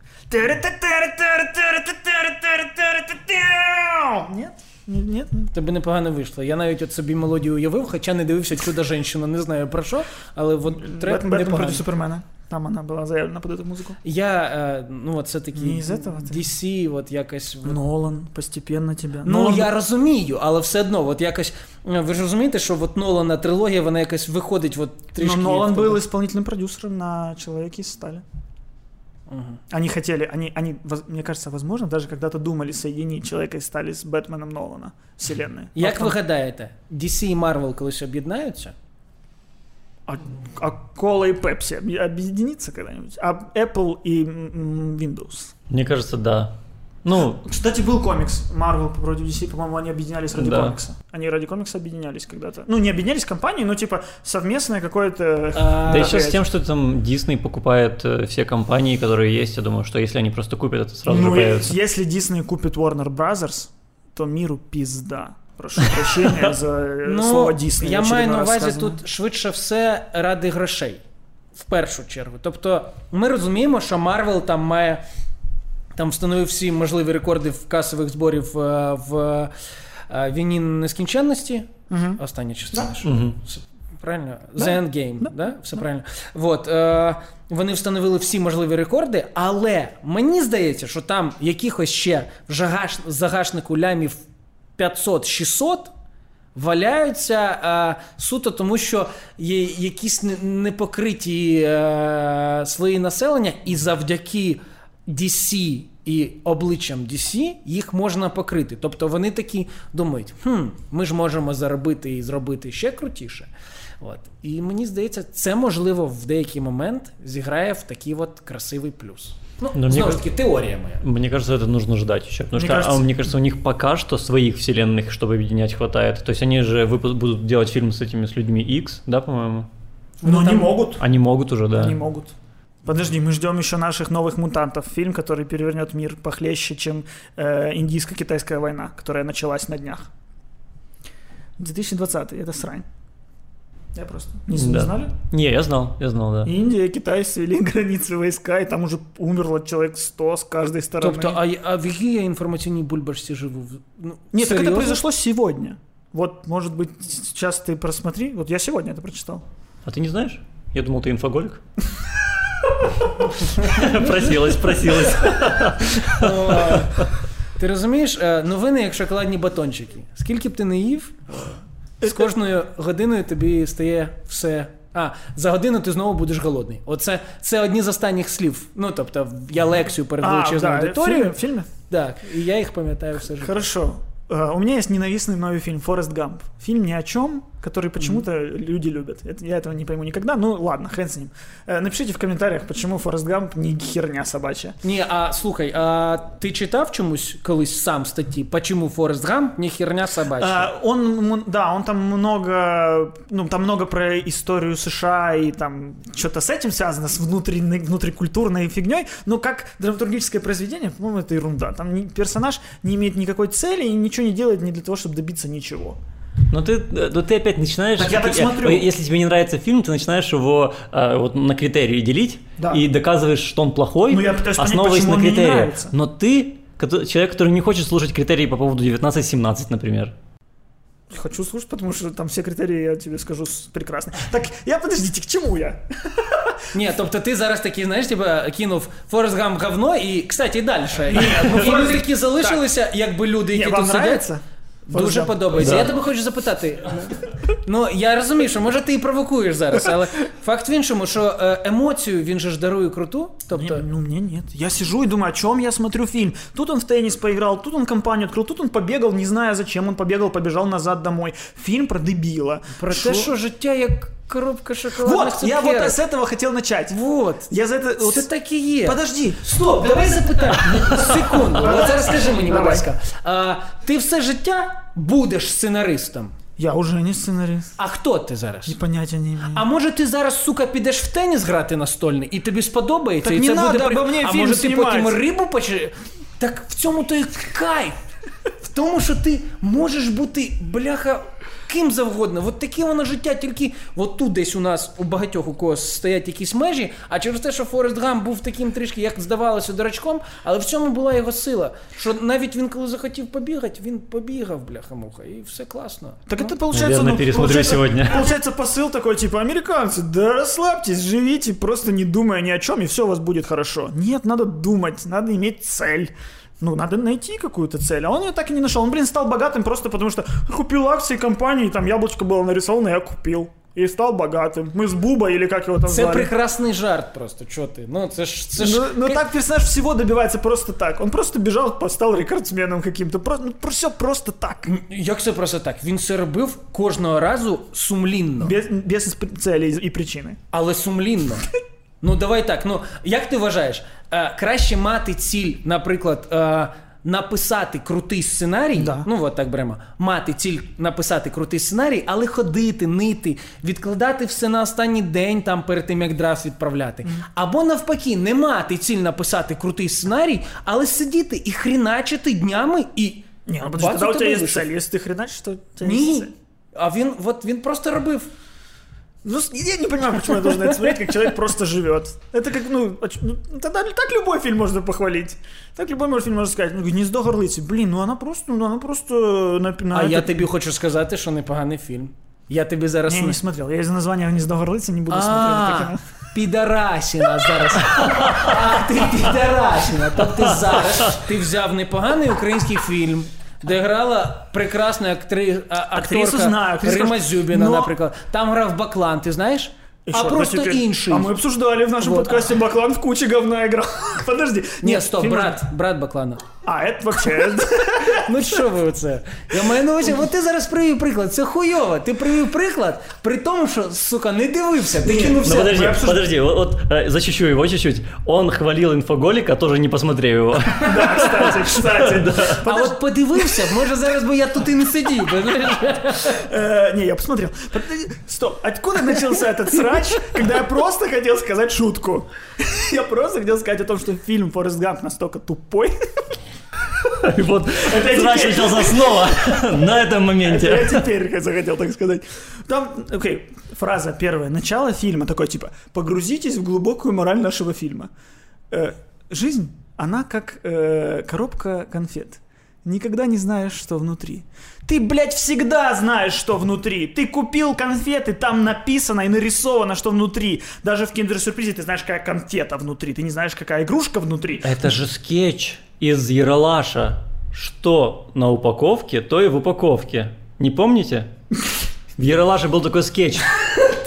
Нет? Нет? Тобі непогано вийшло. Я навіть от собі мелодію уявив, хоча не дивився «Чудо-женщину», не знаю про що, але от трек непогано. «Бэтмен проти Супермена». Там вона була заявлена під цю музику. Я, ну, от все-таки DC, от якось... Нолан, постепенно тебе. Ну, Нолан... я розумію, але все одно, от якось... Ви ж розумієте, що от Нолана трилогія, вона якось виходить от трішки... Ну, Нолан був ісполнительним продюсером на «Чоловіки з сталі». Угу. Они хотели, они, мне кажется, возможно, даже когда-то думали соединить Человека из стали с Бэтменом Нолана вселенной. Як ви гадаєте, DC і Marvel колись об'єднаються? А Кола и Пепси объединятся когда-нибудь? А Apple и Windows? Мне кажется, да. Ну, кстати, был комикс Marvel против DC, по-моему, они объединялись ради комикса. Они ради комикса объединялись когда-то. Ну, не объединялись компании, но типа совместное какое-то... Да еще с тем, что там Дисней покупает все компании, которые есть, я думаю, что если они просто купят, это сразу же появится. Ну, если Дисней купит Warner Brothers, то миру пизда. Прошу прощения за слово Дисней. Я маю на увазі тут швидше все ради грошей. В першу чергу. Тобто ми розуміємо, що Marvel там має... Там встановив всі можливі рекорди в касових зборів в «Війні нескінченності». Uh-huh. Остання частина. Uh-huh. Правильно? The Endgame. Да? Все правильно. Вот. Вони встановили всі можливі рекорди, але мені здається, що там якихось ще в загашнику лямів 500-600 валяються суто тому, що є якісь непокриті слої населення, і завдяки DC і обличчям DC їх можна покрити. Тобто вони такі думають, ми ж можемо заробити і зробити ще крутіше. От. І мені здається, це можливо в деякий момент зіграє в такий от красивий плюс. Ну, но знову ж таки, теория моя. Мне кажется, это нужно ждать еще. Потому что, мне кажется, у них пока что своих вселенных, чтобы объединять, хватает. То есть они же будут делать фильм с этими, с людьми X, да, по-моєму? Ну, они могут. Они могут уже, да. Они могут. Подожди, мы ждем еще наших новых мутантов. Фильм, который перевернет мир похлеще, чем индийско-китайская война, которая началась на днях. 2020, это срань. Я просто... Не знали? Не, я знал, да. Индия и Китай свели границы войска, и там уже умерло человек 100 с каждой стороны. Тобто, а в якій інформаційній бульбашці живу? Ну, нет, серьезно? Так это произошло сегодня. Вот, может быть, сейчас ты просмотри. Вот я сегодня это прочитал. А ты не знаешь? Я думал, ты инфоголик. Просилась. Ти розумієш, новини як шоколадні батончики. Скільки б ти не їв, з кожною годиною тобі стає все... за годину ти знову будеш голодний. Оце це одні з останніх слів. Ну, тобто, я лекцію перед величезною аудиторією. Фільми? Так, і я їх пам'ятаю все життя. Хорошо. У мене є ненависний новий фільм «Форрест Гамп». Фильм ни о чем, который почему-то люди любят. Я этого не пойму никогда, ну ладно, хрен с ним. Напишите в комментариях, почему Форрест Гамп не херня собачья. Не, а слухай, а ты читав чомусь колись сам статьи, почему Форрест Гамп не херня собачья? Он там много, там много про историю США и там что-то с этим связано, с внутрикультурной фигней, но как драматургическое произведение, по-моему, это ерунда. Там персонаж не имеет никакой цели и ничего не делает не для того, чтобы добиться ничего. Но ты опять начинаешь... Так я так смотрю. Если тебе не нравится фильм, ты начинаешь его на критерии делить, да, и доказываешь, что он плохой, основываясь на критерии. Но ты человек, который не хочет слушать критерии по поводу 19-17, например. Хочу слушать, потому что там все критерии, я тебе скажу, прекрасные. Так, подождите, к чему я? Нет, тобто ти зараз такий, знаєш, кинув Форрест Гамп говно і, кстати, дальше. І люди такі залишилися, якби люди, які тут сидять. Дуже подобається. Да. Я тебе хочу запитати. Я розумію, що може ти і провокуєш зараз, але факт в іншому, що емоцію він же ж дарує круту. Тобто... Мне нет. Я сижу и думаю, о чем я смотрю фильм. Тут он в теннис поиграл, тут он компанию открыл, тут он побегал, не зная зачем, он побежал назад домой. Фильм про дебила. Про те, що життя як коробка шоколадных цукерок. Я с этого хотел начать. Я за это... Все так и есть. Подожди. Стоп, давай запитаем. Секунду. Расскажи мне, бабаська. Ты все життя будешь сценаристом? Я уже не сценарист. А хто ти зараз? Поняття не маю. А може ти зараз, сука, підеш в теніс грати настольний, і тобі сподобається, так і це надо, буде... Так не треба, а може снимать. Ти потім рибу почнеш? Так в цьому то і кайф. В тому, що ти можеш бути, бляха, ким завгодно. От таке воно життя, тільки от тут десь у нас, у багатьох у когось стоять якісь межі, а через те, що Форрест Гамп був таким трішки, як здавалося, дурачком, але в цьому була його сила. Що навіть він, коли захотів побігати, він побігав, бляха-муха, і все класно. Так це, получается, посил такой, типа, американцы, да расслабьтесь, живите, просто не думая ни о чем, и все у вас будет хорошо. Нет, надо думать, надо иметь цель. Надо найти какую-то цель. А он ее так и не нашел. Он, стал богатым просто потому, что купил акции компании, там яблочко было нарисовано, я купил. И стал богатым. Мы с Буба, или как его там звали. Это прекрасный жарт просто, что ты. Так персонаж всего добивается просто так. Он просто бежал, стал рекордсменом каким-то. Все просто так. Як все просто так? Він все робив кожного разу сумлінно. Без цілі і причини. Але сумлінно. Давай так, як ти вважаєш, краще мати ціль, наприклад, написати крутий сценарій, да, так беремо, мати ціль написати крутий сценарій, але ходити, нити, відкладати все на останній день, там, перед тим, як драфт відправляти. Або навпаки, не мати ціль написати крутий сценарій, але сидіти і хріначити днями і... Ні, бо тоді у тебе є цель, якщо ти хріначиш, то... Ні, а він просто робив... Я не понимаю, почему я должен это смотреть, как человек просто живет. Это как, тогда так любой фильм можно похвалить. Так любой фильм можно сказать. Гніздо горлиці, она просто... Я тобі хочу сказати, що непоганий фільм. Я тобі зараз... Не смотрел. Я из-за названия «Гніздо горлиці» не буду смотреть. Підарасіна зараз. Ах, ти підарасіна. Тобто зараз ти взяв непоганий український фільм, де грала прекрасна акторка Рима Зюбіна, наприклад. Там грав Баклан, ти знаєш? Просто інший. А ми обсуждали в нашому подкасті, Баклан в кучі говна іграв. Подожди. Ні, стоп, брат Баклана. А, це вообще... що ви оце? Я маю на увазі, ти зараз привів приклад, це хуйово. Ти привів приклад, при тому, що, сука, не дивився, ти кинувся. Подожди, зачищу його чуть-чуть. Он хвалил Інфоголіка, тоже не посмотрев його. Да, кстати. А подивився, може зараз би я тут і не сидів. Ні, я посмотрел. Стоп, откуда начался этот срач, когда я просто хотел сказать шутку? Я просто хотел сказать о том, что фильм «Форрест Гамп» настолько тупой, и срач начался снова на этом моменте. Я теперь захотел так сказать. Там, фраза первая. Начало фильма такое, типа, погрузитесь в глубокую мораль нашего фильма. Жизнь, она как коробка конфет. Никогда не знаешь, что внутри. Ты, блядь, всегда знаешь, что внутри. Ты купил конфеты, там написано и нарисовано, что внутри. Даже в киндер-сюрпризе ты знаешь, какая конфета внутри. Ты не знаешь, какая игрушка внутри. Это же скетч из Ералаша. Что на упаковке, то и в упаковке. Не помните? В Ералаше был такой скетч.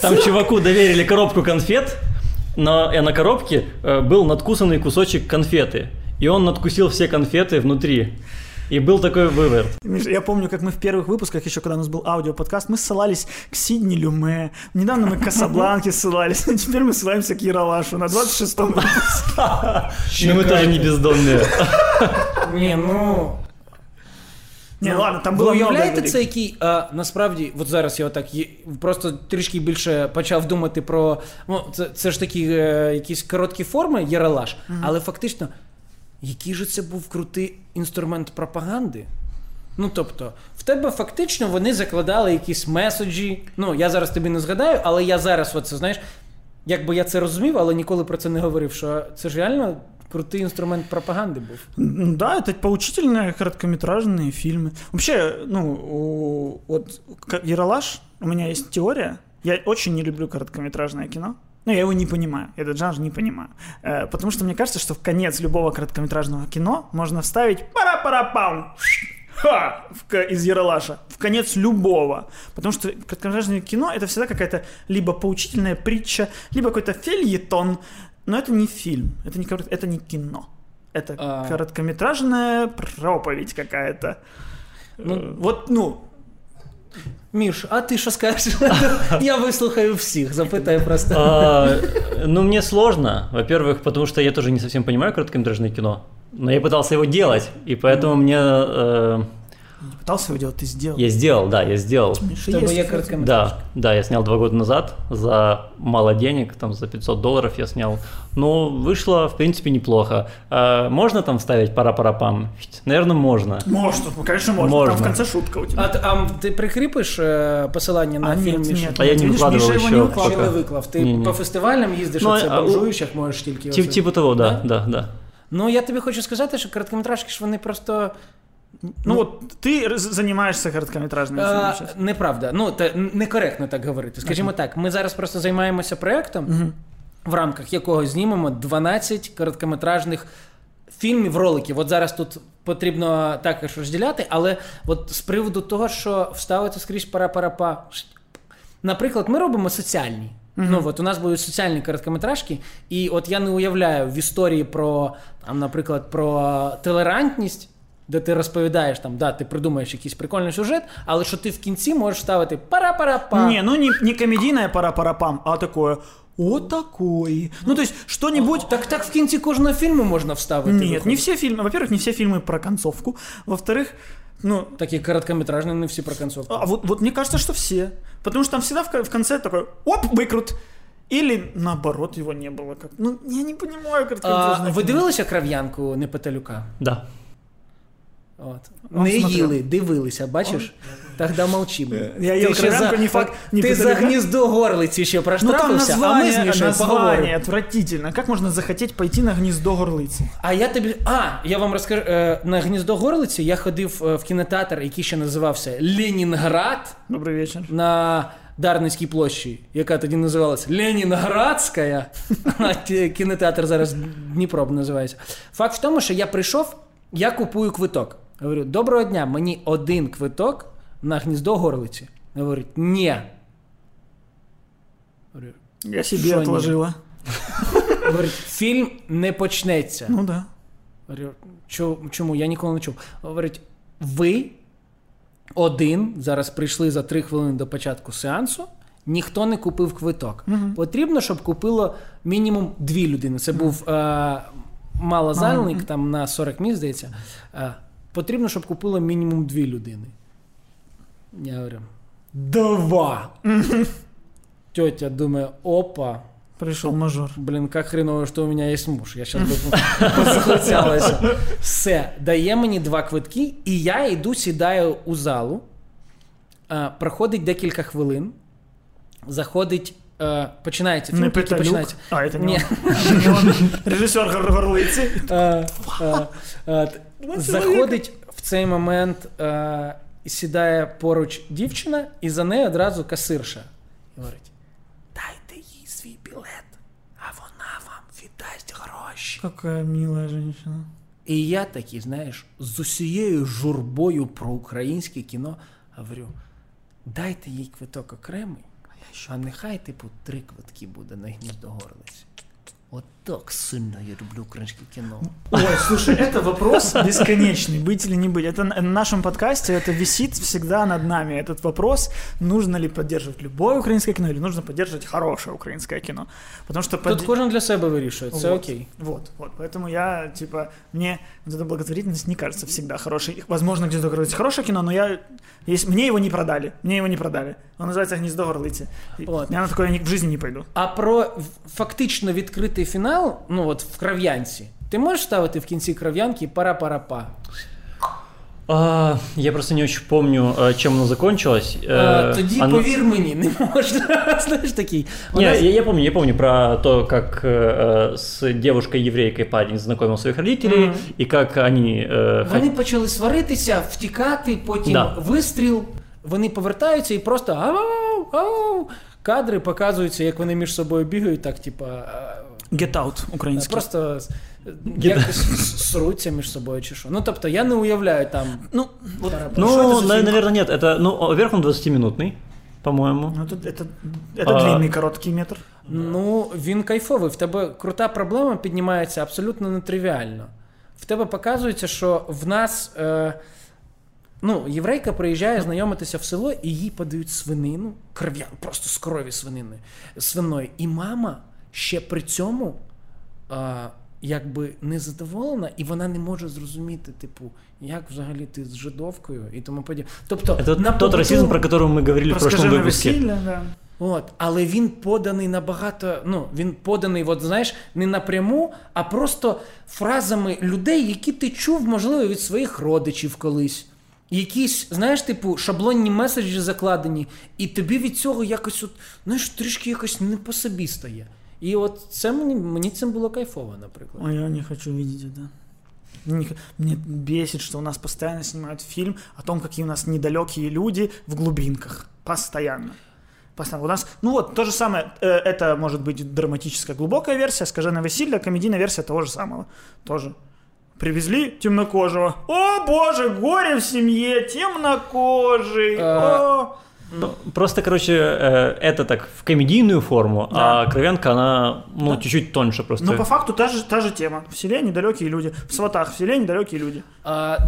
Там чуваку доверили коробку конфет, а на коробке был надкусанный кусочек конфеты. И он надкусил все конфеты внутри. И был такой выверт. Я помню, как мы в первых выпусках, еще когда у нас был аудиоподкаст, мы ссылались к Сидни Люме. Недавно мы к Касабланке ссылались, а теперь мы ссылаемся к Ералашу на 26-м выпуске. Но мы тоже не бездомные. Не, ну... Не, ладно, там було много. Уявляєте, це який, насправді, от зараз я отак просто трішки більше почав думати про... Ну, це ж такі якісь короткі форми, Ералаш, але фактично, який же це був крутий інструмент пропаганди? Ну, тобто, в тебе фактично вони закладали якісь меседжі, ну, я зараз тобі не згадаю, але я зараз оце, знаєш, якби я це розумів, але ніколи про це не говорив, що це ж реально... Крутый инструмент пропаганды был. Да, это поучительные короткометражные фильмы. Вообще, ну, вот Ералаш, у меня есть теория. Я очень не люблю короткометражное кино. Ну, я его не понимаю, этот жанр не понимаю. Потому что мне кажется, что в конец любого короткометражного кино можно вставить пара-пара-пам! Ха! Из Ералаша. В конец любого. Потому что короткометражное кино — это всегда какая-то либо поучительная притча, либо какой-то фельетон. Но это не фильм, это не кино. Это короткометражная проповедь какая-то. Ну, вот, ну... Миш, а ты что скажешь? Я выслушаю всех, запытаю просто. Ну, мне сложно. Во-первых, потому что я тоже не совсем понимаю короткометражное кино. Но я пытался его делать, и поэтому мне... Не пытался его делать, ты сделал. Я сделал, да, я сделал. Чтобы я короткометражку. Да, я снял 2 года назад за мало денег, там за $500 я снял. Но вышло, в принципе, неплохо. Можно там вставить пара-пара-пам? Наверное, можно. Можно, конечно, можно. Там в конце шутка у тебя. А ты прикрепишь посылание на фильм? Нет, а я не выкладывал еще. Ты по фестивалям ездишь, а бомжующих можешь только... Типа того, да. Ну, я тебе хочу сказать, что короткометражки, вони просто... Ну от ти займаєшся короткометражним фільмом. Неправда. Ну, це некоректно так говорити. Скажімо так, ми зараз просто займаємося проєктом, в рамках якого знімемо 12 короткометражних фільмів, роликів. От зараз тут потрібно також розділяти, але от з приводу того, що вставити скрізь пара-пара-па. Наприклад, ми робимо соціальні. Ну, от у нас будуть соціальні короткометражки, і от я не уявляю в історії про, там, наприклад, про толерантність, де ти розповідаєш, там, да, ти придумаєш якийсь прикольний сюжет, але що ти в кінці можеш ставити пара-пара-пам. Ні, ну не комедійне пара-пара-пам, а такое «отакой». Ну, то есть, что-нибудь... Так в кінці кожного фільму можна вставити. Ні, не всі фільми. Во-первых, не всі фільми про концовку. Во-вторых, ну... Такі короткометражні не всі про концовку. А вот мне кажется, что все. Потому что там всегда в конце такой «оп, выкрут». Или, наоборот, его не было. Ну, я не понимаю короткометражного. Ви дивилися «Кров'янку» Непоталюка? Да. От. Не їли, дивилися, бачиш? Тогда молчимо. Я їв Кров'янку, не факт. Ти за Гніздо горлиці ще проштрафився, а ми з Мішою поговоримо. Отвратительно. Як можна захотіти пойти на Гніздо горлиці? А я тобі... я вам розкажу. На Гніздо горлиці я ходив в кінотеатр, який ще називався Ленінград. Добрий вечір. На Дарницькій площі, яка тоді називалася Ленінградська. Кінотеатр зараз Дніпро називається. Факт в тому, що я прийшов, я купую квиток. Говорю, доброго дня, мені один квиток на Гніздо горлиці. Говорить, ні. Говорю, я собі відложила. Говорить, фільм не почнеться. Ну да. Говорю, чому? Я ніколи не чув. Говорить, ви один, зараз прийшли за 3 хвилини до початку сеансу, ніхто не купив квиток. Потрібно, щоб купило мінімум 2 людини. Це був... малозальник, там на 40 місць, здається, потрібно, щоб купило мінімум 2 людини. Я говорю, 2! Тетя думає, опа. Прийшов мажор. Блін, як хреново, що у мене є муж. Я зараз позахлицялася. Все, дає мені 2 квитки, і я йду, сідаю у залу. Проходить декілька хвилин. Заходить... Починається фільм, тільки починається. Це не он. Режисер горлиці. Заходить в цей момент, сідає поруч дівчина, і за нею одразу касирша. Говорить, дайте їй свій білет, а вона вам віддасть гроші. Яка мила жінка. І я такий, знаєш, з усією журбою про українське кіно говорю, дайте їй квиток окремий, а нехай, типу, 3 квитки буде на Гніздо горлиці. Вот так сильно я люблю украинское кино. Ой, слушай, это вопрос бесконечный, быть или не быть. Это на нашем подкасте, это висит всегда над нами этот вопрос, нужно ли поддерживать любое украинское кино или нужно поддерживать хорошее украинское кино. Потому что... Тут кожен для себя вирішує, це окей. Вот, поэтому я, типа, мне вот эта благотворительность не кажется всегда хорошей. Возможно, где-то говорится хорошее кино, но мне его не продали. Оно называется «Гнізде горлиці». Вот. Я на такое в жизни не пойду. А про фактично відкритий фінал, ну от в Кров'янці, ти можеш ставити в кінці Кров'янки пара-пара-па? Я просто не очень помню, чем оно закончилось. Тоді, повір мені, не можна. Знаєш, такий. Я помню про то, как с девушкой-еврейкой парень знакомил своих родителей, и как они... Вони почали сваритися, втікати, потім вистріл, вони повертаються і просто ау-ау-ау. Кадри показуються, як вони між собою бігають, так, типа... Get out український. Просто сруться між собою чи що. Ну, тобто, я не уявляю там... наверное, нет. Это, вверх он 20-минутный, по-моєму. Это длинний, короткий метр. Ну, він кайфовий. В тебе крута проблема піднімається абсолютно нетривіально. В тебе показується, що в нас... єврейка приїжджає знайомитися в село, і їй подають свинину, просто з крові свиної. І мама ще при цьому якби незадоволена, і вона не може зрозуміти, типу, як взагалі ти з жидовкою і тому подібне. Тобто, тот расизм, про який ми говорили в прошлому випуску. Да. От, але він поданий набагато, він поданий, не напряму, а просто фразами людей, які ти чув, можливо, від своїх родичів колись. Якісь, шаблонні меседжі закладені, і тобі від цього якось, трішки якось не по собі стає. І от це мені цим було кайфово, наприклад. А я не хочу бачити, да. Мне бесит, что у нас постоянно снимают фильм о том, какие у нас недалекие люди в глубинках. Постоянно. У нас, то же самое, это может быть драматическая глубокая версия, «Скажене весілля», комедийная версия того же самого. Тоже. Привезли темнокожего. О, боже, горе в семье, темнокожий. Просто, это так в комедийную форму, да. А Кров'янка, она, чуть-чуть тоньше просто. Но по факту та же тема. В селе недалекие люди, в сватах в селе недалекие люди.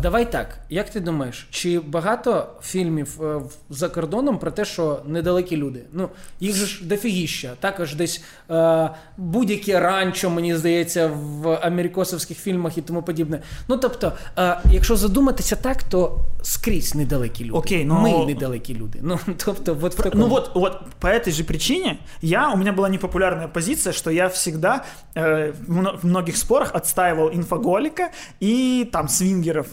Давай так, як ти думаєш, чи багато фільмів за кордоном про те, що недалекі люди? Їх же ж дофігіща. Також десь будь-яке ранчо, мені здається, в америкосовських фільмах і тому подібне. Тобто, якщо задуматися так, то скрізь недалекі люди. Окей, ми недалекі люди. Тобто, по этой же причине у меня была непопулярная позиция, что я всегда в многих спорах отстаивал инфоголика и там свингеров,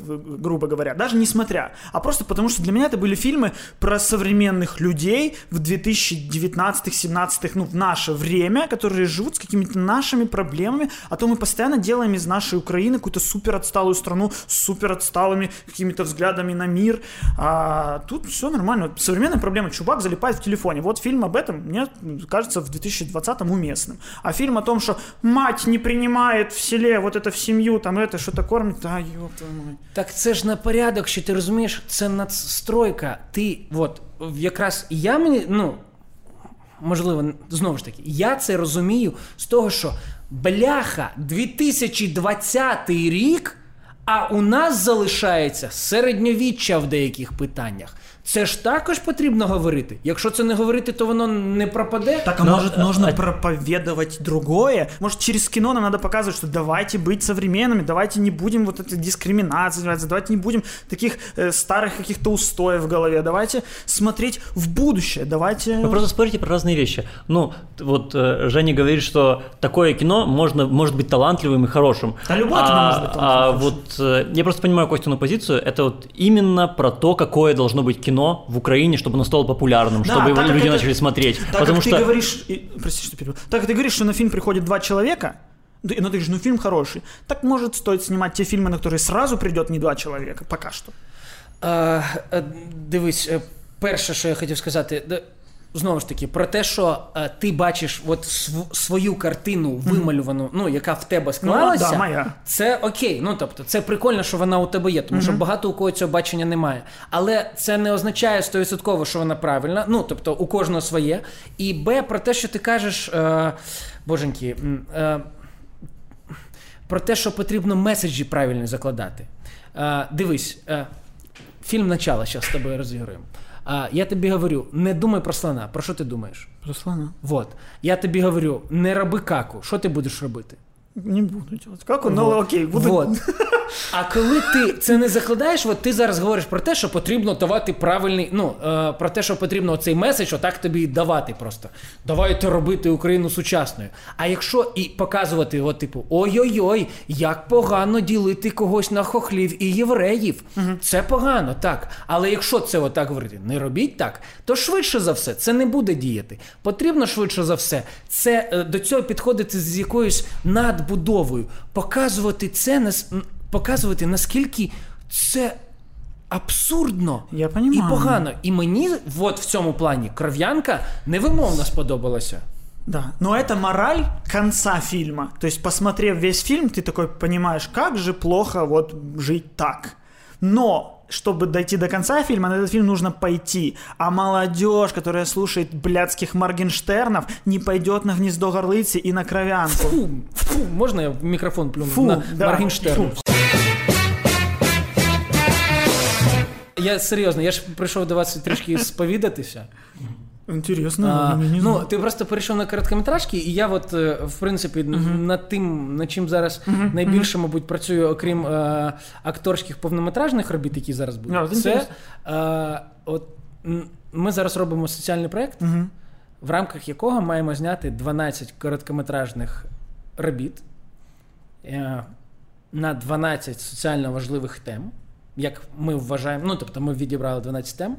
грубо говоря, даже несмотря, а просто потому, что для меня это были фильмы про современных людей в 2019-17, в наше время, которые живут с какими-то нашими проблемами, а то мы постоянно делаем из нашей Украины какую-то супер отсталую страну с супер отсталыми какими-то взглядами на мир, а тут все нормально, современная проблема, чувак залипает в телефоне. Вот фильм об этом, мне кажется, в 2020-м уместным. А фильм о том, что мать не принимает в селе вот это в семью, там это, что-то кормит, да, ёб твою мать. Так це ж на порядок, що ти розумієш, це надстройка. Ти, якраз можливо, знову ж таки, я це розумію з того, що, бляха, 2020 рік, а у нас залишається середньовіччя в деяких питаннях. Це ж також потрібно говорити. Якщо це не говорити, то воно не пропаде. Так, а може, нужно проповедовать другое? Может, через кино нам надо показывать, что давайте быть современными, давайте не будем вот этой дискриминации, давайте не будем таких старых каких-то устоев в голове, давайте смотреть в будущее, давайте... Вы просто спорите про разные вещи. Женя говорит, что такое кино может быть талантливым и хорошим. Да, любое кино может быть талантливым. Я просто понимаю Костину позицию, это именно про то, какое должно быть кино, в Украине, чтобы оно стало популярным, да, чтобы люди начали смотреть. Так ты говоришь, что на фильм приходит 2 человека, но ты же, фильм хороший. Так может стоит снимать те фильмы, на которые сразу придет не 2 человека, пока что? Дивись, перше, що я хотів сказати, знову ж таки, про те, що ти бачиш свою картину вималювану, яка в тебе склалася, це окей. Тобто, це прикольно, що вона у тебе є, тому що багато у кого цього бачення немає. Але це не означає 100%, що вона правильна, тобто у кожного своє. І б, про те, що ти кажеш, боженьки, про те, що потрібно меседжі правильно закладати. Дивись, фільм «Начало» зараз з тобою розіграємо. Я тобі говорю, не думай про слона. Про що ти думаєш? Про слона. Вот. Я тобі говорю, не роби каку. Що ти будеш робити? Не буду делать каку, но окей, буду. Вот. А коли ти це не закладаєш, от ти зараз говориш про те, що потрібно давати правильний, ну, про те, що потрібно оцей меседж, отак тобі давати просто. Давайте робити Україну сучасною. А якщо і показувати, от, типу, ой-ой-ой, як погано ділити когось на хохлів і євреїв. Угу. Це погано, так. Але якщо це отак говорити, не робіть так, то швидше за все це не буде діяти. Потрібно швидше за все це, до цього підходити з якоюсь надбудовою. Показувати це на... Показувати, наскільки це абсурдно і погано. І мені от в цьому плані «Кров'янка» невимовно сподобалася. Да. Но это мораль конца фильма. То есть, посмотрев весь фильм, ты такой понимаешь, как же плохо вот жить так. Но... чтобы дойти до конца фильма, на этот фильм нужно пойти. А молодежь, которая слушает блядских Моргенштернов, не пойдет на «Гніздо горлиці» и на «Кров'янку». Фу, фу, можно я в микрофон плюну? Фу, на да, Моргенштерн. Фу. Я серйозно, я ж прийшов до вас трішки сповідатися. Інтересно, не знаю. Ну, ти просто перейшов на короткометражки, і я от, в принципі, над тим, над чим зараз найбільше, мабуть, працюю, окрім акторських повнометражних робіт, які зараз будуть, це от, ми зараз робимо соціальний проєкт, в рамках якого маємо зняти 12 короткометражних робіт на 12 соціально важливих тем, як ми вважаємо, ну, тобто ми відібрали 12 тем,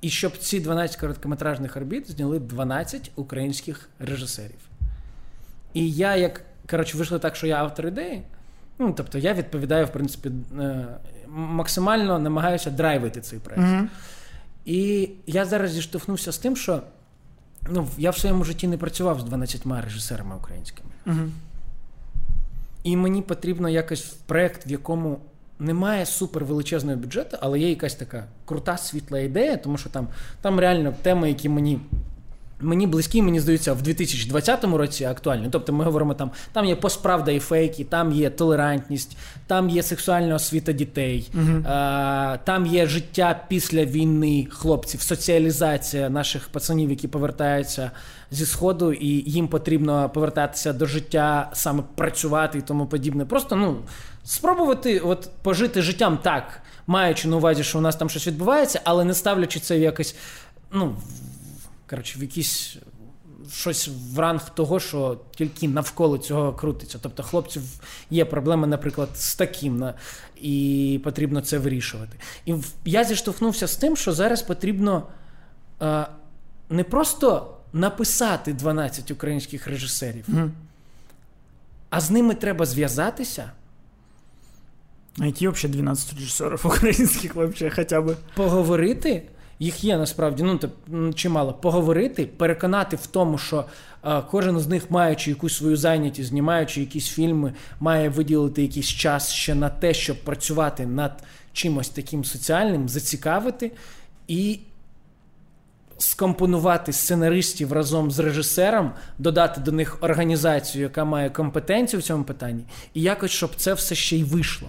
і щоб ці 12 короткометражних робіт зняли 12 українських режисерів. І я як... Коротше, вийшло так, що я автор ідеї. Ну, тобто я відповідаю, в принципі, максимально намагаюся драйвити цей проєкт. Mm-hmm. І я зараз зіштовхнувся з тим, що ну, я в своєму житті не працював з 12 режисерами українськими. Mm-hmm. І мені потрібно якось проєкт, в якому... Немає супер величезного бюджету, але є якась така крута, світла ідея, тому що там реально теми, які мені близькі, мені здаються, в 2020 році актуальні. Тобто ми говоримо, там є постправда і фейки, там є толерантність, там є сексуальна освіта дітей, там є життя після війни хлопців, соціалізація наших пацанів, які повертаються зі Сходу, і їм потрібно повертатися до життя, саме працювати і тому подібне. Просто, ну, спробувати от пожити життям так, маючи на увазі, що у нас там щось відбувається, але не ставлячи це в якось, ну, коротше, в якісь щось в ранг того, що тільки навколо цього крутиться. Тобто хлопців є проблеми, наприклад, з таким, і потрібно це вирішувати. І я зіштовхнувся з тим, що зараз потрібно не просто написати 12 українських режисерів, а з ними треба зв'язатися. Найти вообще 12 режисерів українських вообще, хоча б. Поговорити, їх є насправді, ну, чимало, поговорити, переконати в тому, що кожен з них, маючи якусь свою зайнятість, знімаючи якісь фільми, має виділити якийсь час ще на те, щоб працювати над чимось таким соціальним, зацікавити і скомпонувати сценаристів разом з режисером, додати до них організацію, яка має компетенцію в цьому питанні, і якось, щоб це все ще й вийшло.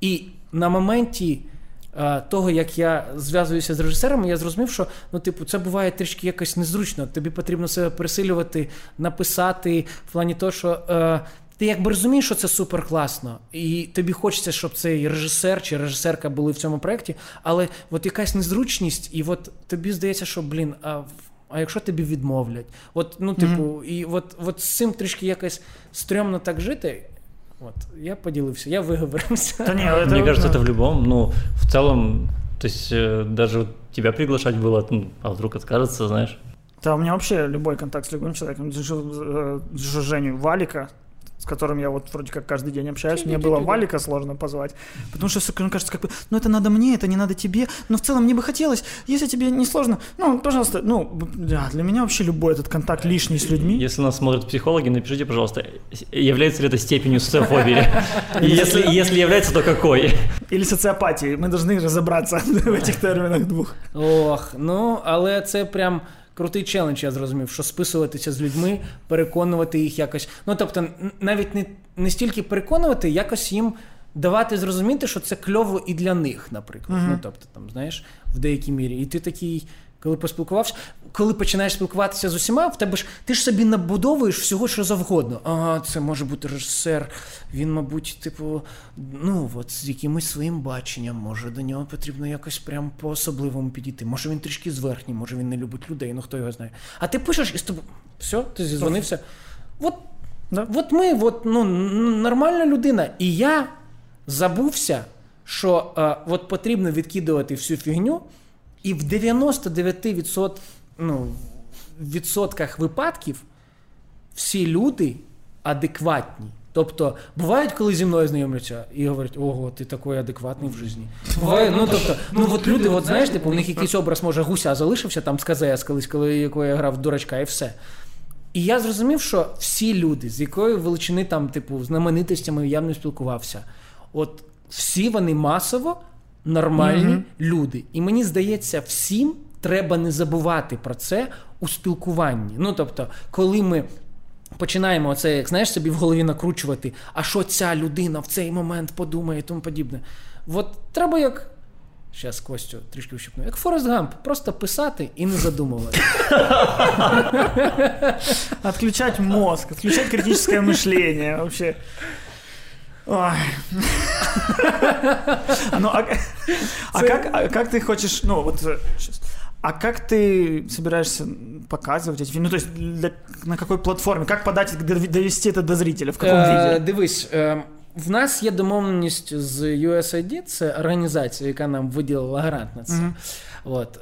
І на моменті того, як я зв'язуюся з режисерами, я зрозумів, що ну, типу, це буває трішки якось незручно. Тобі потрібно себе пересилювати, написати в плані того, що ти якби розумієш, що це супер класно, і тобі хочеться, щоб цей режисер чи режисерка були в цьому проєкті, але от якась незручність, і от тобі здається, що, блін, а якщо тобі відмовлять? От, ну, типу, і от з цим трішки якось стрьомно так жити. Вот, я поделился, я выговорился. Да нет, это... Мне кажется, это в любом, ну, в целом, то есть даже тебя приглашать было, ну, а вдруг откажется, знаешь. Да, у меня вообще любой контакт с любым человеком, с Женей Валика, с которым я вот вроде как каждый день общаюсь, мне было Валика сложно позвать, потому что все кажется, как бы, ну это надо мне, это не надо тебе, но в целом мне бы хотелось, если тебе не сложно, ну, пожалуйста, ну, для меня вообще любой этот контакт лишний с людьми. Если нас смотрят психологи, напишите, пожалуйста, является ли это степенью социофобии, если является, то какой? Или социопатии, мы должны разобраться в этих терминах двух. Ох, ну, але це прям... Крутий челендж, я зрозумів, що списуватися з людьми, переконувати їх якось. Ну, тобто, навіть не, не стільки переконувати, якось їм давати зрозуміти, що це кльово і для них, наприклад. Mm-hmm. Ну, тобто, там, знаєш, в деякій мірі. І ти такий, коли поспілкувався, коли починаєш спілкуватися з усіма, в тебе ж, ти ж собі набудовуєш всього, що завгодно. Ага, це може бути режисер, він, мабуть, типу, ну, от з якимось своїм баченням, може, до нього потрібно якось прям по-особливому підійти. Може, він трішки зверхній, може, він не любить людей, ну, хто його знає. А ти пишеш, і з тобою, все, ти зізвонився. От, да. От ми, от, ну, нормальна людина, і я забувся, що от потрібно відкидувати всю фігню, і в 99% відсотках випадків всі люди адекватні. Тобто, бувають, коли зі мною знайомляться і говорять, ого, ти такий адекватний в житті. Буває, ну, тобто, ну, от люди, от, знаєш, типу, в них якийсь образ, може, Гуся залишився там з КЗС колись, коли якого я грав дурачка, і все. І я зрозумів, що всі люди, з якої величини там, типу, знаменитостями я не спілкувався, от всі вони масово нормальні mm-hmm. люди. І мені здається, всім треба не забувати про це у спілкуванні. Ну, тобто, коли ми починаємо оце, як, знаєш, собі в голові накручувати, а що ця людина в цей момент подумає і тому подібне. От треба як... Щас Костю трішки вщипну. Як Форрест Гамп. Просто писати і не задумувати. Отключать мозг, отключать критическое мышление. Вообще. Ой. Ну, а как ты хочешь... Ну, вот сейчас. А как ты собираешься показывать эти фильмы? Ну, то есть, на какой платформе? Как подать, довести это до зрителя? В каком виде? Дивись, в нас є домовленість з USAID, це організація, яка нам виділила грант на це. Mm-hmm. От.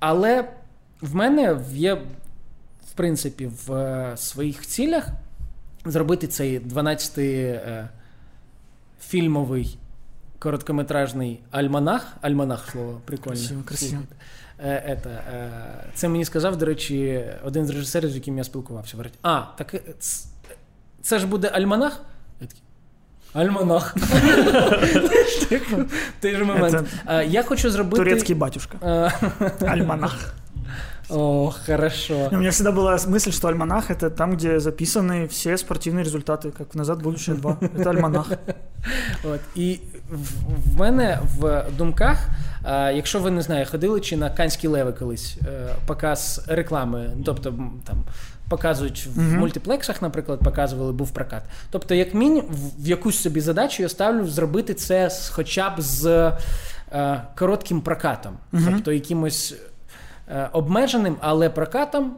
Але в мене є, в принципі, в своїх цілях зробити цей 12-фільмовий короткометражний альманах. Альманах – слово прикольне. Красиво, красиво. Це мені сказав, до речі, один з режисерів, з яким я спілкувався. Говорить, а, так... Це ж буде альманах? Я такий, альманах. Той же момент. Я хочу зробити... Турецький батюшка. Альманах. О, хорошо. У меня всегда была мысль, что альманах — это там, где записаны все спортивные результаты, как «Назад, будущее 2». Это альманах. І в мене в думках, якщо ви, не знаю, ходили чи на Канські леви колись, показ реклами, тобто там... Показують в mm-hmm. мультиплексах, наприклад, показували, був прокат. Тобто, як мінімум, в якусь собі задачу я ставлю зробити це хоча б з коротким прокатом. Mm-hmm. Тобто, якимось обмеженим, але прокатом.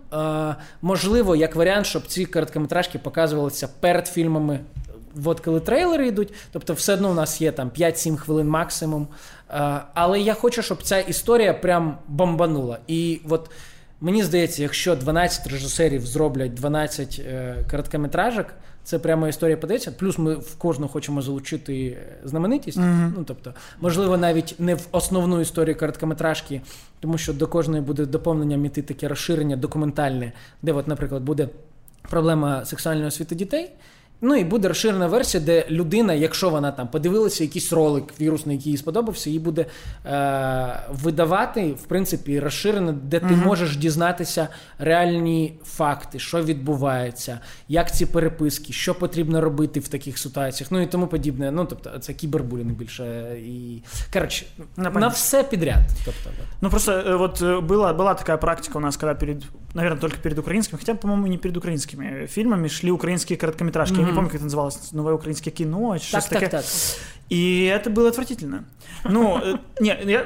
Можливо, як варіант, щоб ці короткометражки показувалися перед фільмами, от коли трейлери йдуть. Тобто, все одно у нас є там 5-7 хвилин максимум. Але я хочу, щоб ця історія прям бомбанула. І от... Мені здається, якщо 12 режисерів зроблять 12 короткометражок, це прямо історія подається. Плюс ми в кожну хочемо залучити знаменитість. Mm-hmm. Ну, тобто, можливо, навіть не в основну історію короткометражки, тому що до кожної буде доповнення, іти таке розширення документальне, де, от, наприклад, буде проблема сексуальної освіти дітей. Ну і буде розширена версія, де людина, якщо вона там подивилася якийсь ролик вірусний, який їй сподобався, їй буде видавати, в принципі, розширено, де ти uh-huh. можеш дізнатися реальні факти, що відбувається, як ці переписки, що потрібно робити в таких ситуаціях, ну і тому подібне. Ну, тобто, це кібербулінг більше. І... Коротше, на все підряд. Тобто, вот. Ну, просто вот была такая практика у нас, когда перед, наверное, только перед украинскими, хотя, по-моему, не перед украинскими фильмами шли украинские короткометражки. Mm-hmm. Не помню, как это называлось, новое украинское кино, что-то такое. Так. И это было отвратительно. Ну,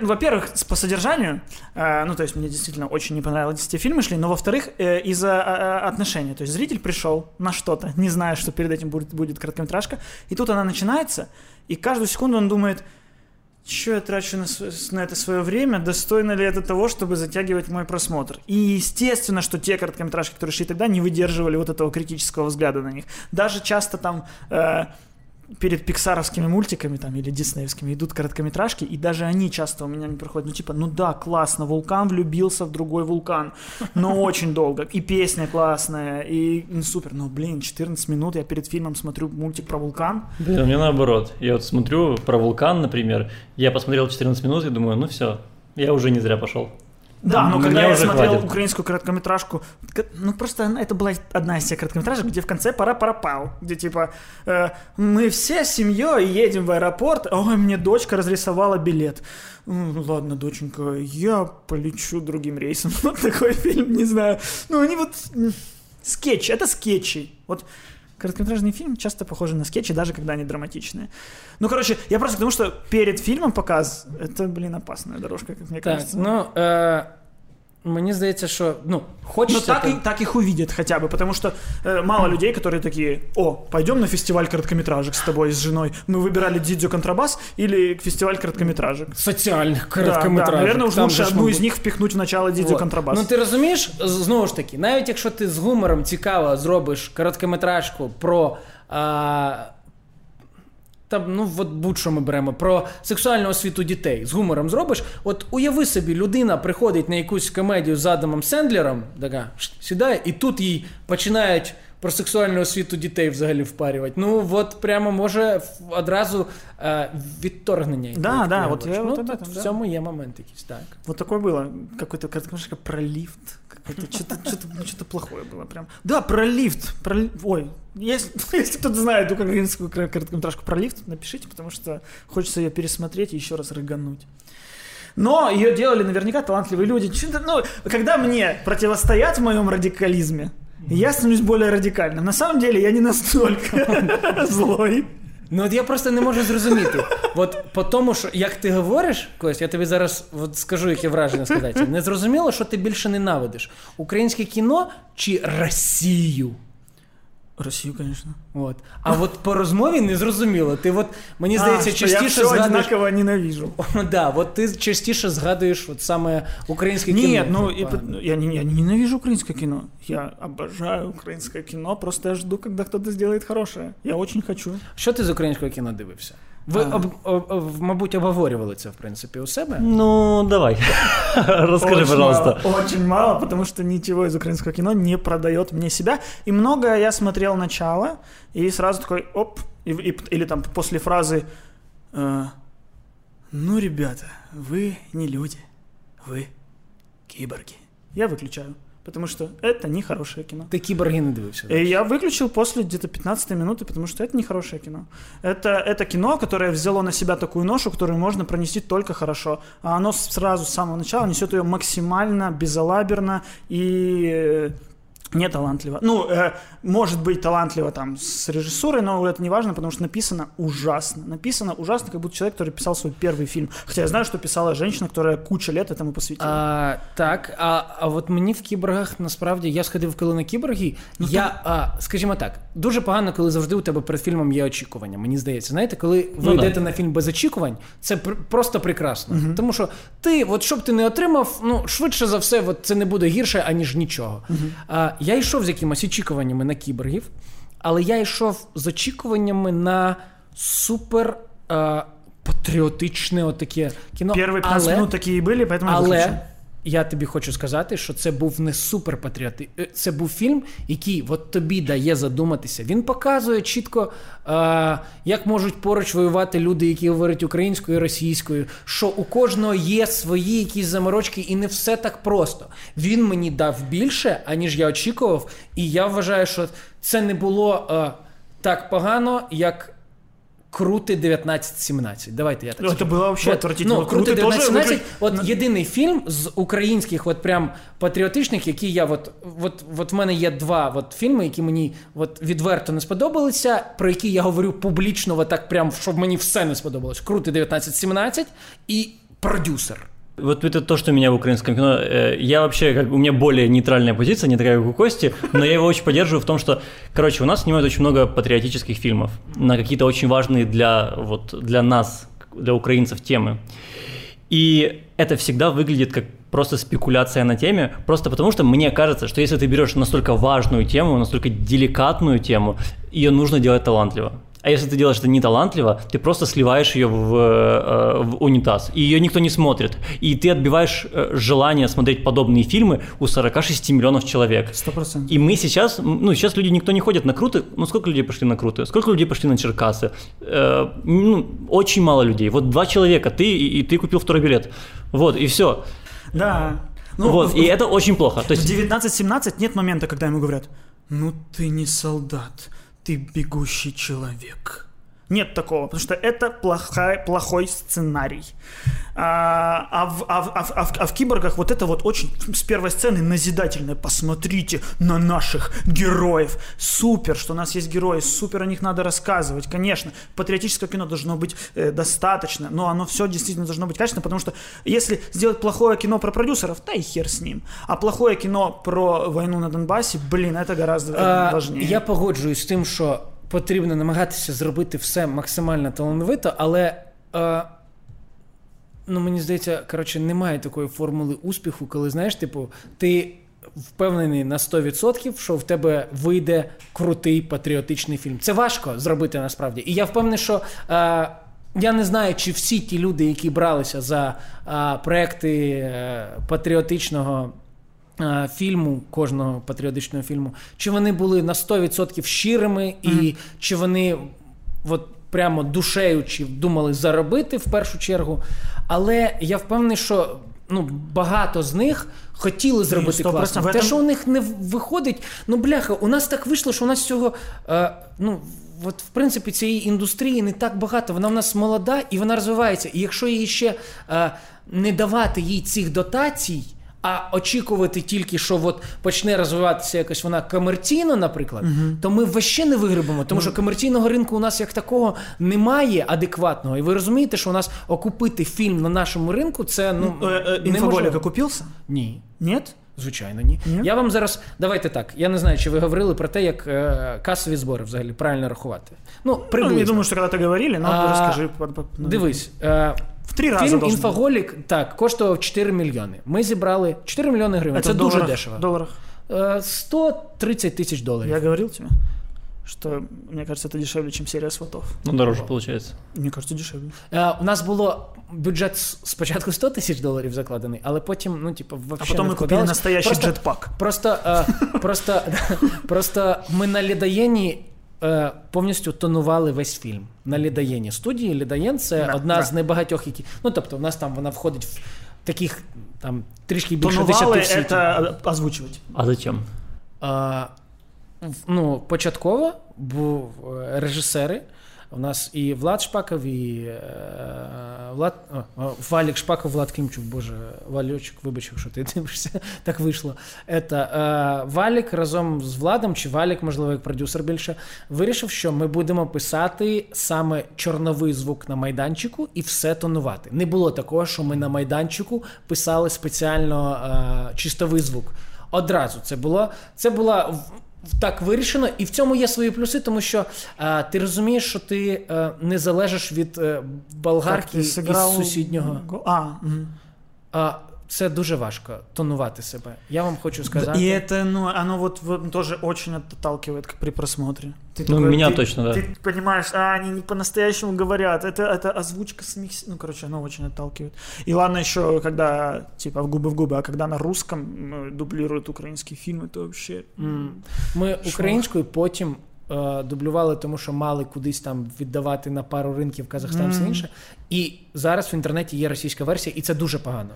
во-первых, по содержанию, ну, то есть мне действительно очень не понравилось, эти фильмы шли, но, во-вторых, из-за отношения. То есть зритель пришел на что-то, не зная, что перед этим будет короткометражка, и тут она начинается, и каждую секунду он думает... Чё я трачу на это своё время? Достойно ли это того, чтобы затягивать мой просмотр? И естественно, что те короткометражки, которые шли тогда, не выдерживали вот этого критического взгляда на них. Даже часто там перед пиксаровскими мультиками там, или диснеевскими идут короткометражки, и даже они часто у меня не проходят. Ну типа, ну да, классно, вулкан влюбился в другой вулкан, но очень долго. И песня классная, и ну, супер. Но, блин, 14 минут я перед фильмом смотрю мультик про вулкан. Да, мне наоборот. Я вот смотрю про вулкан, например, я посмотрел 14 минут и думаю, ну все, я уже не зря пошел. Да, но когда я смотрел украинскую короткометражку, ну просто это была одна из тех короткометражек, где в конце пара-пара-пау, где типа мы все с семьей едем в аэропорт, ой, мне дочка разрисовала билет. Ну ладно, доченька, я полечу другим рейсом. Вот такой фильм, не знаю. Ну они вот... Скетчи, это скетчи. Вот короткометражный фильм часто похожи на скетчи, даже когда они драматичные. Ну, короче, я просто к тому, что перед фильмом показ, это, блин, опасная дорожка, как мне кажется. Ну, мені здається, що, ну, хочеться... Ну, так їх увидят хотя бы, потому что мало людей, которые такие, о, пойдем на фестиваль короткометражек с тобой, с женой. Мы выбирали дзидзю контрабас или фестиваль короткометражек. Социальных короткометражек. Да, наверное, уж лучше одну із них впихнуть в начало дзидзю вот. Контрабас. Ну, ти розумієш, знову ж таки, навіть якщо ти з гумором цікаво зробиш короткометражку про... Там, ну, от будь-що ми беремо, про сексуальну освіту дітей, з гумором зробиш, от уяви собі, людина приходить на якусь комедію з Адамом Сендлером, така, сідає, і тут їй починають про сексуальну освіту дітей взагалі впарювати. Ну, от прямо може одразу відторгнення. Да, да, от я, ну, в цьому є момент якийсь, так. Вот такое было, какой-то короткометражка про лифт, что-то плохое было прям. Да, про лифт, ой, если кто-то знает украинскую короткометражку про лифт, напишите, потому что хочется ее пересмотреть и еще раз рыгануть. Но ее делали наверняка талантливые люди. Ну, когда мне противостоят в моем радикализме, я становлюсь более радикальным. На самом деле я не настолько злой. Ну от я просто не можу зрозуміти. От по тому, що як ти говориш, Кость, я тобі зараз от скажу, яке враження складається. Не зрозуміло, що ти більше ненавидиш? Українське кіно чи Росію? Росію, звісно. От. А от по розмові не зрозуміло. Ти от, мені здається, частіше згадуєш... Я все однаково ненавижу. Да, от ти частіше згадуєш от саме українське кіно. Ні, ну, я не ненавижу українське кіно. Я обожаю українське кіно, просто я жду, коли хтось зробить хороше. Я дуже хочу. Що ти з українського кіно дивився? Ви, мабуть, обговорювали це, в принципі, у себе? Ну, давай. Расскажи, очень пожалуйста. Мало, очень мало, потому что ничего из украинского кино не продает мне себя. И многое я смотрел начало, и сразу такой, оп, или там после фразы «Ну, ребята, вы не люди, вы киборги». Я выключаю, потому что это не хорошее кино. Ты киборги не дивився? Я выключил после где-то 15 минуты, потому что это не хорошее кино. Это кино, которое взяло на себя такую ношу, которую можно пронести только хорошо. А оно сразу с самого начала несет ее максимально безалаберно и неталантливо. Ну, может быть, талантливо там с режиссурой, но это не важно, потому что написано ужасно. Написано ужасно, как будто человек, который писал свой первый фильм. Хотя я знаю, что писала женщина, которая куча лет этому посвятила. Так, от мені в кіборгах, насправді, я сходив коли на кіборги, ну, я, скажімо так, дуже погано, коли завжди у тебе перед фільмом є очікування, мені здається. Знаєте, коли ви йдете на фільм без очікувань, це просто прекрасно. Угу. Тому що ти, от щоб ти не отримав, ну, швидше за все, от це не буде гірше, аніж нічого. Угу. Я йшов з якимось очікуваннями на кіборгів, але я йшов з очікуваннями на супер патріотичне отаке кіно. Перші 15 минут такі і були, тому я виключив. Але я тобі хочу сказати, що це був не супер патріотичний, це був фільм, який от тобі дає задуматися. Він показує чітко, як можуть поруч воювати люди, які говорять українською і російською, що у кожного є свої якісь заморочки, і не все так просто. Він мені дав більше, аніж я очікував, і я вважаю, що це не було так погано, як... Крути 19-17. Давайте я так скажу. Це було взагалі отвратительно. Ну, Крути 19-17. От єдиний фільм з українських от прям патріотичних, які я от в мене є два от фільми, які мені от відверто не сподобалися, про які я говорю публічно, от так прям, щоб мені все не сподобалось. Крути 19-17 и «Продюсер». Вот это то, что меня в украинском кино... Я вообще, у меня более нейтральная позиция, не такая, как у Кости, но я его очень поддерживаю в том, что, короче, у нас снимают очень много патриотических фильмов на какие-то очень важные для нас, для украинцев темы. И это всегда выглядит как просто спекуляция на теме, просто потому что мне кажется, что если ты берешь настолько важную тему, настолько деликатную тему, ее нужно делать талантливо. А если ты делаешь это не талантливо, ты просто сливаешь ее в унитаз, и ее никто не смотрит. И ты отбиваешь желание смотреть подобные фильмы у 46 миллионов человек. 100%. И мы сейчас, сейчас люди, никто не ходит на Круты. Ну, сколько людей пошли на Круты? Сколько людей пошли на Черкасы? Очень мало людей. Вот 2 человека, ты купил второй билет. Вот, и все. Да. Ну, вот, и это очень плохо. То есть... В 19-17 нет момента, когда ему говорят: «Ну ты не солдат, ты бегущий человек». Нет такого, потому что это плохой сценарий. А в «Киборгах» вот это вот очень с первой сцены назидательное. Посмотрите на наших героев. Супер, что у нас есть герои. Супер, о них надо рассказывать. Конечно, патриотическое кино должно быть достаточно, но оно все действительно должно быть качественно, потому что если сделать плохое кино про продюсеров, да и хер с ним. А плохое кино про войну на Донбассе, блин, это гораздо важнее. Я погоджуюсь з тим, що потрібно намагатися зробити все максимально талановито, але мені здається, немає такої формули успіху, коли, ти впевнений на 100%, що в тебе вийде крутий патріотичний фільм. Це важко зробити насправді. І я впевнений, що я не знаю, чи всі ті люди, які бралися за проекти патріотичного фільму, кожного патріотичного фільму, чи вони були на 100% щирими, і чи вони прямо душею чи думали заробити в першу чергу. Але я впевнений, що багато з них хотіли зробити класно. Те, що у них не виходить, у нас так вийшло, що у нас цього, в принципі, цієї індустрії не так багато. Вона в нас молода і вона розвивається. І якщо її ще не давати їй цих дотацій, а очікувати тільки, що почне розвиватися якось вона комерційно, наприклад, то ми ваще не вигребемо, тому що комерційного ринку у нас як такого немає адекватного. І ви розумієте, що у нас окупити фільм на нашому ринку, це Інфоголік окупився? Ні. Ні? Звичайно, ні. Я вам зараз... Давайте так, я не знаю, чи ви говорили про те, як касові збори взагалі правильно рахувати. Приблизно. Я думаю, що коли-то говорили, але розкажи. Дивись. В 3 рази фільм «Інфоголік» коштував 4 мільйони. Ми зібрали 4 мільйони гривень. Це дуже дешево. В доларах? $130,000. Я говорив тебе, що, мені кажется, це дешевле, ніж серія «Сватов». Дороже, виходить. Мені кажется, дешевле. У нас було бюджет спочатку $100,000 закладений, але потім, взагалі... А потім ми купили настоящий джетпак. Просто ми на ледоєні повністю тонували весь фільм на ледоєні студії. Ледоєн – це одна з небагатьох, які... тобто, у нас там вона входить в таких, там, трішки більше 10 в світі. Тонували – це озвучувати. А зачем? Початково був режисери. У нас і Влад Шпаков, і Валік Шпаков, Влад Клімчук, боже, Валючик, вибач, якщо ти дивишся, так вийшло. Валік разом з Владом, чи Валік, можливо, як продюсер більше, вирішив, що ми будемо писати саме чорновий звук на майданчику і все тонувати. Не було такого, що ми на майданчику писали спеціально чистовий звук. Одразу це було так вирішено, і в цьому є свої плюси, тому що ти розумієш, що ти не залежиш від болгарки із сусіднього. Це дуже важко тонувати себе. Я вам хочу сказати. І це, оно тоже очень отталкивает при просмотрі. Меня точно, да. Ты понимаешь, они не по-настоящему говорят. Это озвучка смех. Оно очень отталкивает. И ладно еще, когда типа в губы, а когда на русском дублируют українські фільми, это вообще... Ми українською потім дублювали, тому що мали кудись там віддавати на пару ринків Казахстан, все інше. І зараз в інтернеті є російська версія, і це дуже погано.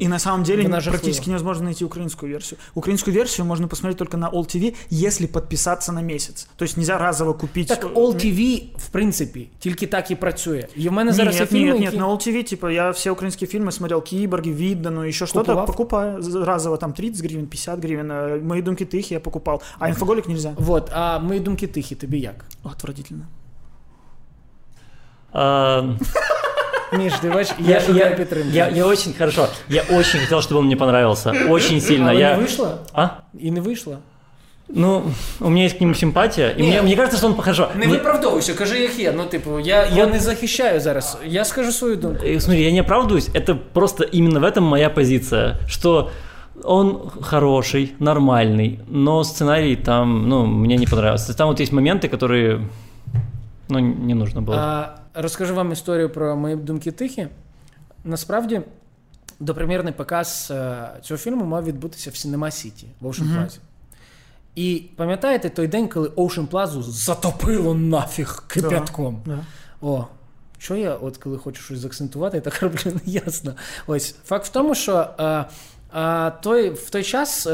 І на самом деле практически невозможно найти українську версію. Українську версію можна посмотреть только на All TV, если подписаться на месяц. То есть нельзя разово купить... Так All TV, в принципі, тільки так і працює. І в мене зараз є фільми, які... Нет, на All TV, типа, я все українські фільми смотрел, «Киборги», «Видно», еще что-то, покупаю разово, там, 30 гривен, 50 гривен. «Мої думки тихі» я покупал, а «Інфоголік» нельзя. Вот, а «Мої думки тихі» тобі як? Отвратительно. Миш, ты бачишь, я Петрин. Я очень хорошо. Я очень хотел, чтобы он мне понравился. Очень сильно. А не вышло? И не вышло? У меня есть к нему симпатия, и мне кажется, что он хорошо. Не виправдовуйся, кажи, як є. Я не захищаю зараз, я скажу свою думку. Смотри, я не оправдываюсь, это просто именно в этом моя позиция, что он хороший, нормальный, но сценарий там, мне не понравился. Там есть моменты, которые... не нужно було. Розкажу вам історію про «Мої думки тихі». Насправді, допрем'єрний показ цього фільму мав відбутися в Cinema City, в Ocean Plaza. І пам'ятаєте той день, коли Ocean Plaza затопило нафіг кип'ятком? О, що я, коли хочу щось заакцентувати, я так роблю, неясно. Ось, факт в тому, що В той час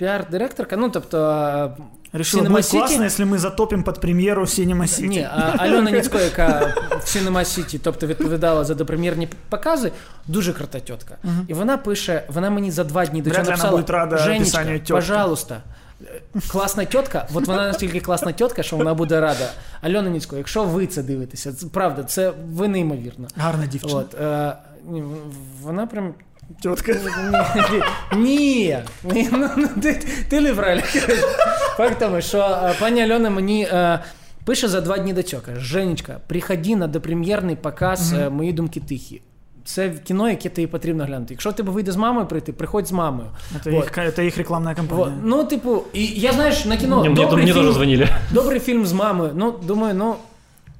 піар-директорка, ну, тобто... Решила, будет класно, якщо ми затопимо під прем'єру в Cinema City. Ні, Альона Ніцько, яка в Cinema City, тобто відповідала за допрем'єрні покази, дуже крута тітка. Угу. І вона пише, вона мені за 2 дні до цього написала: "Женечка, пожалуйста, класна тітка". От вона настільки класна тітка, що вона буде рада. Альона Ніцько, якщо ви це дивитеся, правда, це ви неймовірно. Гарна дівчина. От, вона прям... Тетка. Ні, ти не правильно. Факт тому, що пані Альона мені пише за 2 дні до цього. Женечка, приходи на допрем'єрний показ «Мої думки тихі». Це кіно, яке тобі потрібно глянути. Якщо тебе вийде з мамою прийти, приходь з мамою. Це їх рекламна кампанія. Ну, типу, і я, знаєш, на кіно... Мені теж дзвонили. Добрий фільм з мамою. Ну, думаю,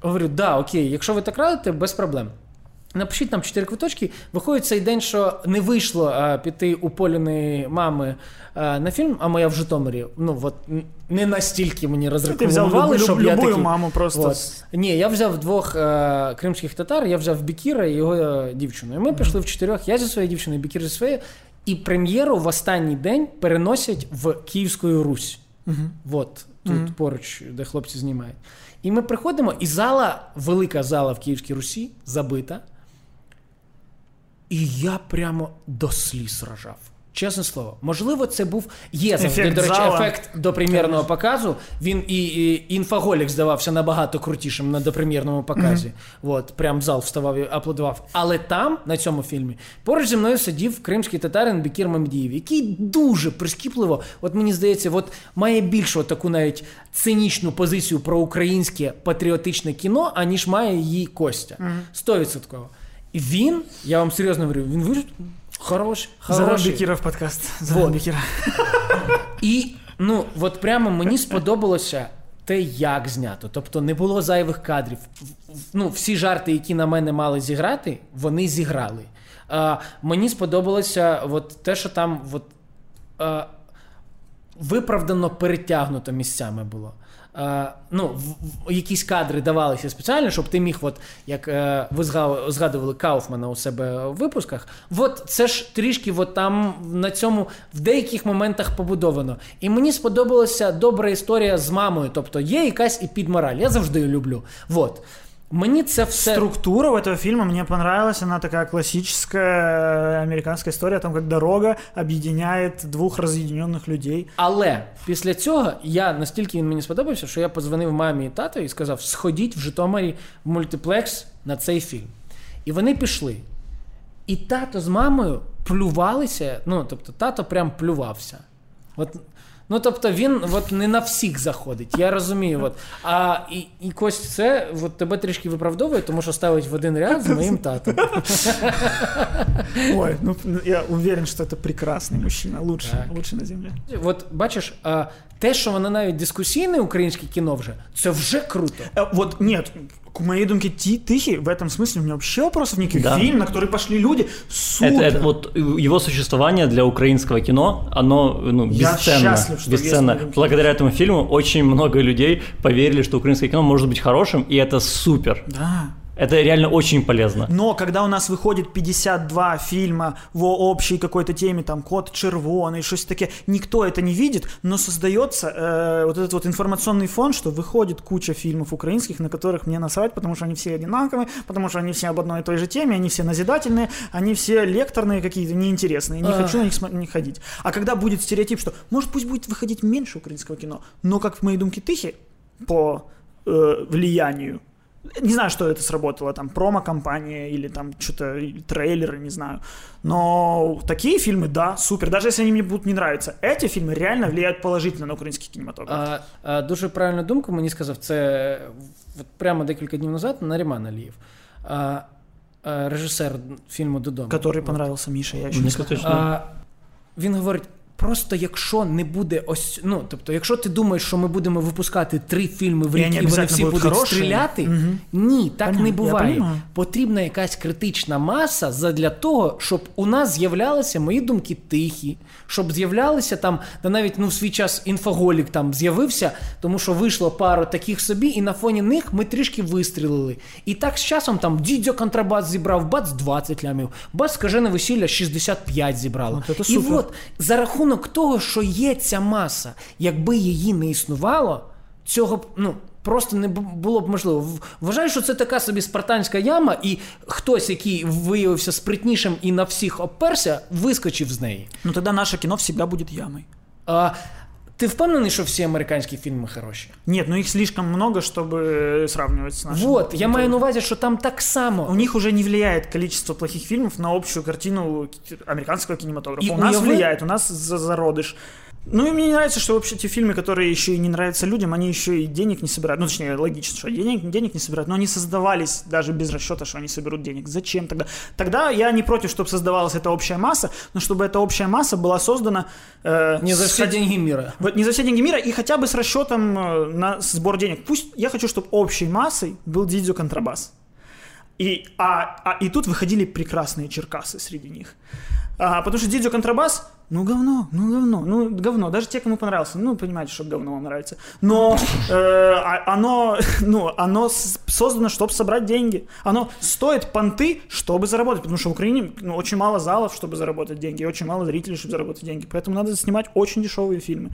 говорю, да, окей, якщо ви так радите, без проблем. Напишіть нам 4 квиточки. Виходить цей день, що не вийшло піти у Поліної мами на фільм, а моя в Житомирі. Ну, от не настільки мені розрекомендували, щоб я такий... маму просто... От. Ні, я взяв 2 кримських татар, я взяв Бікіра і його дівчину. І ми пішли в 4, я зі своєю дівчиною, Бікір зі своєю. І прем'єру в останній день переносять в Київську Русь. Угу. От, тут поруч, де хлопці знімають. І ми приходимо, і зала, велика зала в Київській Русі, забита. І я прямо до сліз рожав. Чесне слово. Можливо, це був... Є, завжди, до речі, ефект допрем'єрного показу. Він і «Інфоголік» здавався набагато крутішим на допрем'єрному показі. От, прям зал вставав і аплодував. Але там, на цьому фільмі, поруч зі мною сидів кримський татарин Бікір Мамедієв, який дуже прискіпливо, от мені здається, от має більшу таку навіть цинічну позицію про українське патріотичне кіно, аніж має її Костя. 100%. Він, я вам серйозно говорю, він хороший. Зароб Бікіра в подкаст. Зароб Бікіра. І, ну, от прямо мені сподобалося те, як знято. Тобто не було зайвих кадрів. Ну, всі жарти, які на мене мали зіграти, вони зіграли. Мені сподобалося от те, що там от, виправдано перетягнуто місцями було. Ну, якісь кадри давалися спеціально, щоб ти міг, от, як ви згадували Кауфмана у себе в випусках, от це ж трішки от там на цьому в деяких моментах побудовано. І мені сподобалася добра історія з мамою, тобто є якась і підмораль, я завжди її люблю. От. Мне це все... Структура этого фильма мне понравилась. Она такая классическая американская история о том, как дорога объединяет двух разъединенных людей. Але після цього я, настільки він мені сподобався, що я подзвонив мамі і тату і сказав: сходіть в Житомирі в мультиплекс на цей фільм. І вони пішли. І тато з мамою плювалися, ну, тобто тато прям плювався. От... Ну, тобто, він от, не на всіх заходить, я розумію. От. І Кость, це от, тебе трішки виправдовує, тому що ставить в один ряд з моїм татом. Ой, ну, я уверен, що це прекрасний мужчина, лучший на землі. От, бачиш, те, що воно навіть дискусійне українське кіно вже, це вже круто. Вот, нет, к моей думке, тихий, в этом смысле у меня вообще вопросов никаких. Да. Фильм, на который пошли люди, супер. Это вот его существование для украинского кино, оно бесценно. Я счастлив, что бесценно. Есть. Благодаря этому фильму очень много людей поверили, что украинское кино может быть хорошим, и это супер. Да. Это реально очень полезно. Но когда у нас выходит 52 фильма в общей какой-то теме, там «Кот червоный», что-то такое, никто это не видит, но создается вот этот вот информационный фон, что выходит куча фильмов украинских, на которых мне насрать, потому что они все одинаковые, потому что они все об одной и той же теме, они все назидательные, они все лекторные какие-то, неинтересные, не хочу на них не ходить. А когда будет стереотип, что, может, пусть будет выходить меньше украинского кино, но как в «Мои думки тихи» по влиянию, не знаю, что это сработало, там, промо-компания или там что-то, или трейлеры, не знаю. Но такие фильмы, да, супер. Даже если они мне будут не нравиться. Эти фильмы реально влияют положительно на украинский кинематограф. Дуже правильну думку мені сказав, це прямо декілька днів назад Наріман Алієв. Режисер фільму «Додому». Который понравился Міше, я ще не сказав. Він говорить, Просто якщо не буде ось, ну, тобто, якщо ти думаєш, що ми будемо випускати 3 фільми в рік, і вони всі будуть стріляти, ні, так не буває. Потрібна якась критична маса задля того, щоб у нас з'являлися мої думки тихі, щоб з'являлися там, да навіть, ну, в свій час інфоголік там з'явився, тому що вийшло пару таких собі, і на фоні них ми трішки вистрілили. І так з часом там дідьо контрабас зібрав, бац, 20 лямів, бац, скажене весілля 65 зібрало. От і от, за рахунок того, що є ця маса. Якби її не існувало, цього б, ну, просто не було б можливо. Вважаю, що це така собі спартанська яма, і хтось, який виявився спритнішим і на всіх обперся, вискочив з неї. Ну, тоді наше кіно завжди буде ямою. Ты впевнений, что все американские фильмы хорошие? Нет, но их слишком много, чтобы сравнивать с нашими. Вот, я маю на увазі, что там так само. У них уже не влияет количество плохих фильмов на общую картину американского кинематографа. И у нас влияет, у нас зародыш. Ну и мне не нравится, что вообще те фильмы, которые еще и не нравятся людям, они еще и денег не собирают. Ну, точнее, логично, что денег не собирают, но они создавались даже без расчета, что они соберут денег. Зачем тогда? Тогда я не против, чтобы создавалась эта общая масса, но чтобы эта общая масса была создана... не за все деньги мира. Вот, не за все деньги мира, и хотя бы с расчетом на сбор денег. Пусть я хочу, чтобы общей массой был дидзю-контрабас. И тут выходили прекрасные черкасы среди них. Потому что дидзю-контрабас... Ну, говно. Даже те, кому понравился, ну, понимаете, что говно вам нравится. Но оно создано, чтобы собрать деньги. Оно стоит понты, чтобы заработать. Потому что в Украине очень мало залов, чтобы заработать деньги. И очень мало зрителей, чтобы заработать деньги. Поэтому надо снимать очень дешевые фильмы.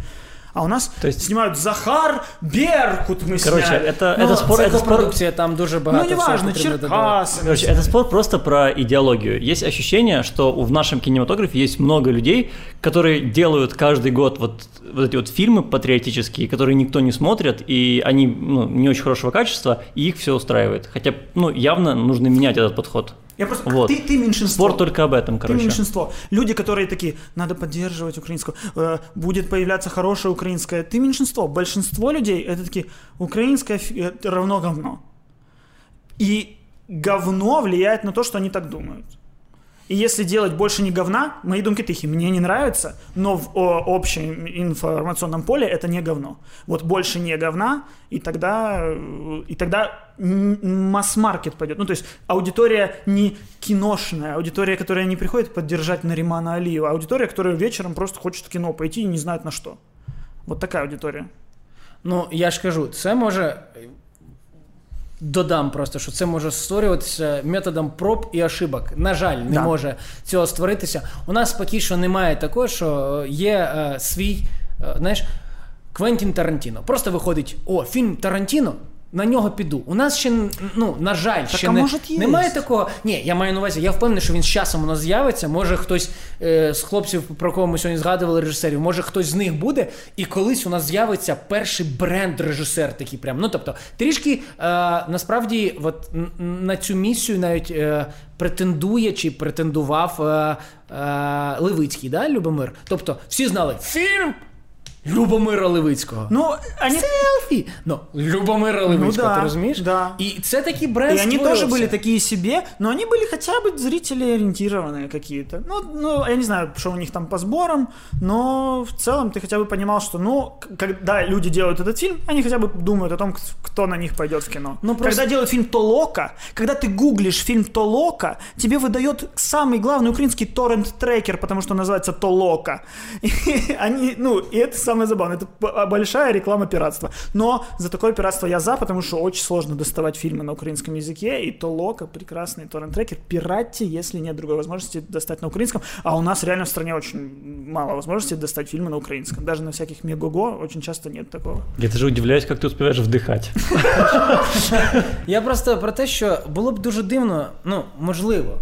А у нас снимают Захар Беркут, мы короче, сняли. Это спор, там дуже багато. Ну, неважно, Черкас. Короче, это спор просто про идеологию. Есть ощущение, что в нашем кинематографе есть много людей, которые делают каждый год вот эти вот фильмы патриотические, которые никто не смотрит, и они не очень хорошего качества, и их все устраивает. Хотя явно нужно менять этот подход. Я просто... Вот. Ты меньшинство. Спор только об этом, короче. Ты меньшинство. Люди, которые такие, надо поддерживать украинскую, будет появляться хорошая украинская. Ты меньшинство. Большинство людей это такие, украинское равно говно. И говно влияет на то, что они так думают. И если делать больше не говна, мои думки тихие, мне не нравится, но в общем информационном поле это не говно. Вот больше не говна, и тогда масс-маркет пойдет. Ну, то есть аудитория не киношная, аудитория, которая не приходит поддержать Наримана Алиева, а аудитория, которая вечером просто хочет в кино пойти и не знает на что. Вот такая аудитория. Ну, я ж кажу, це може... Додам просто, що це може створюватися методом проб і ошибок. На жаль, не може цього створитися. У нас поки що немає такого, що є свій, знаєш, Квентін Тарантіно. Просто виходить, фільм Тарантіно, на нього піду. У нас ще, на жаль, так, ще немає такого. Ні, я маю на увазі, я впевнений, що він з часом у нас з'явиться. Може хтось з хлопців, про кого ми сьогодні згадували, режисерів, може хтось з них буде, і колись у нас з'явиться перший бренд-режисер такий прям. Ну, тобто, трішки, насправді, на цю місію навіть претендує чи претендував Левицький, да, Любомир? Тобто, всі знали, фільм! Любомира Левицького. Селфі! Любомира Левицького, ти розумієш? Да. І це такі бренд. І вони теж були такі собі, але вони були хоча б зрителі-орієнтовані якісь. Я не знаю, що у них там по зборам, але в цілому ти хоча б розумів, що, коли люди роблять цей фільм, вони хоча б думають о тому, хто на них пойде в кіно. Коли роблять фільм «Толока», коли ти гуглиш фільм «Толока», тобі видає найголовніший український торрент-трекер, тому що називається «Толока». І це самое забавное. Это большая реклама пиратства. Но за такое пиратство я за, потому что очень сложно доставать фильмы на украинском языке. И Толока, прекрасный торрент-трекер. Пиратьте, если нет другой возможности достать на украинском. А у нас реально в стране очень мало возможностей достать фильмы на украинском. Даже на всяких Мегого очень часто нет такого. Я даже удивляюсь, как ты успеваешь вдыхать. Я просто про те, що було б дуже дивно, можливо.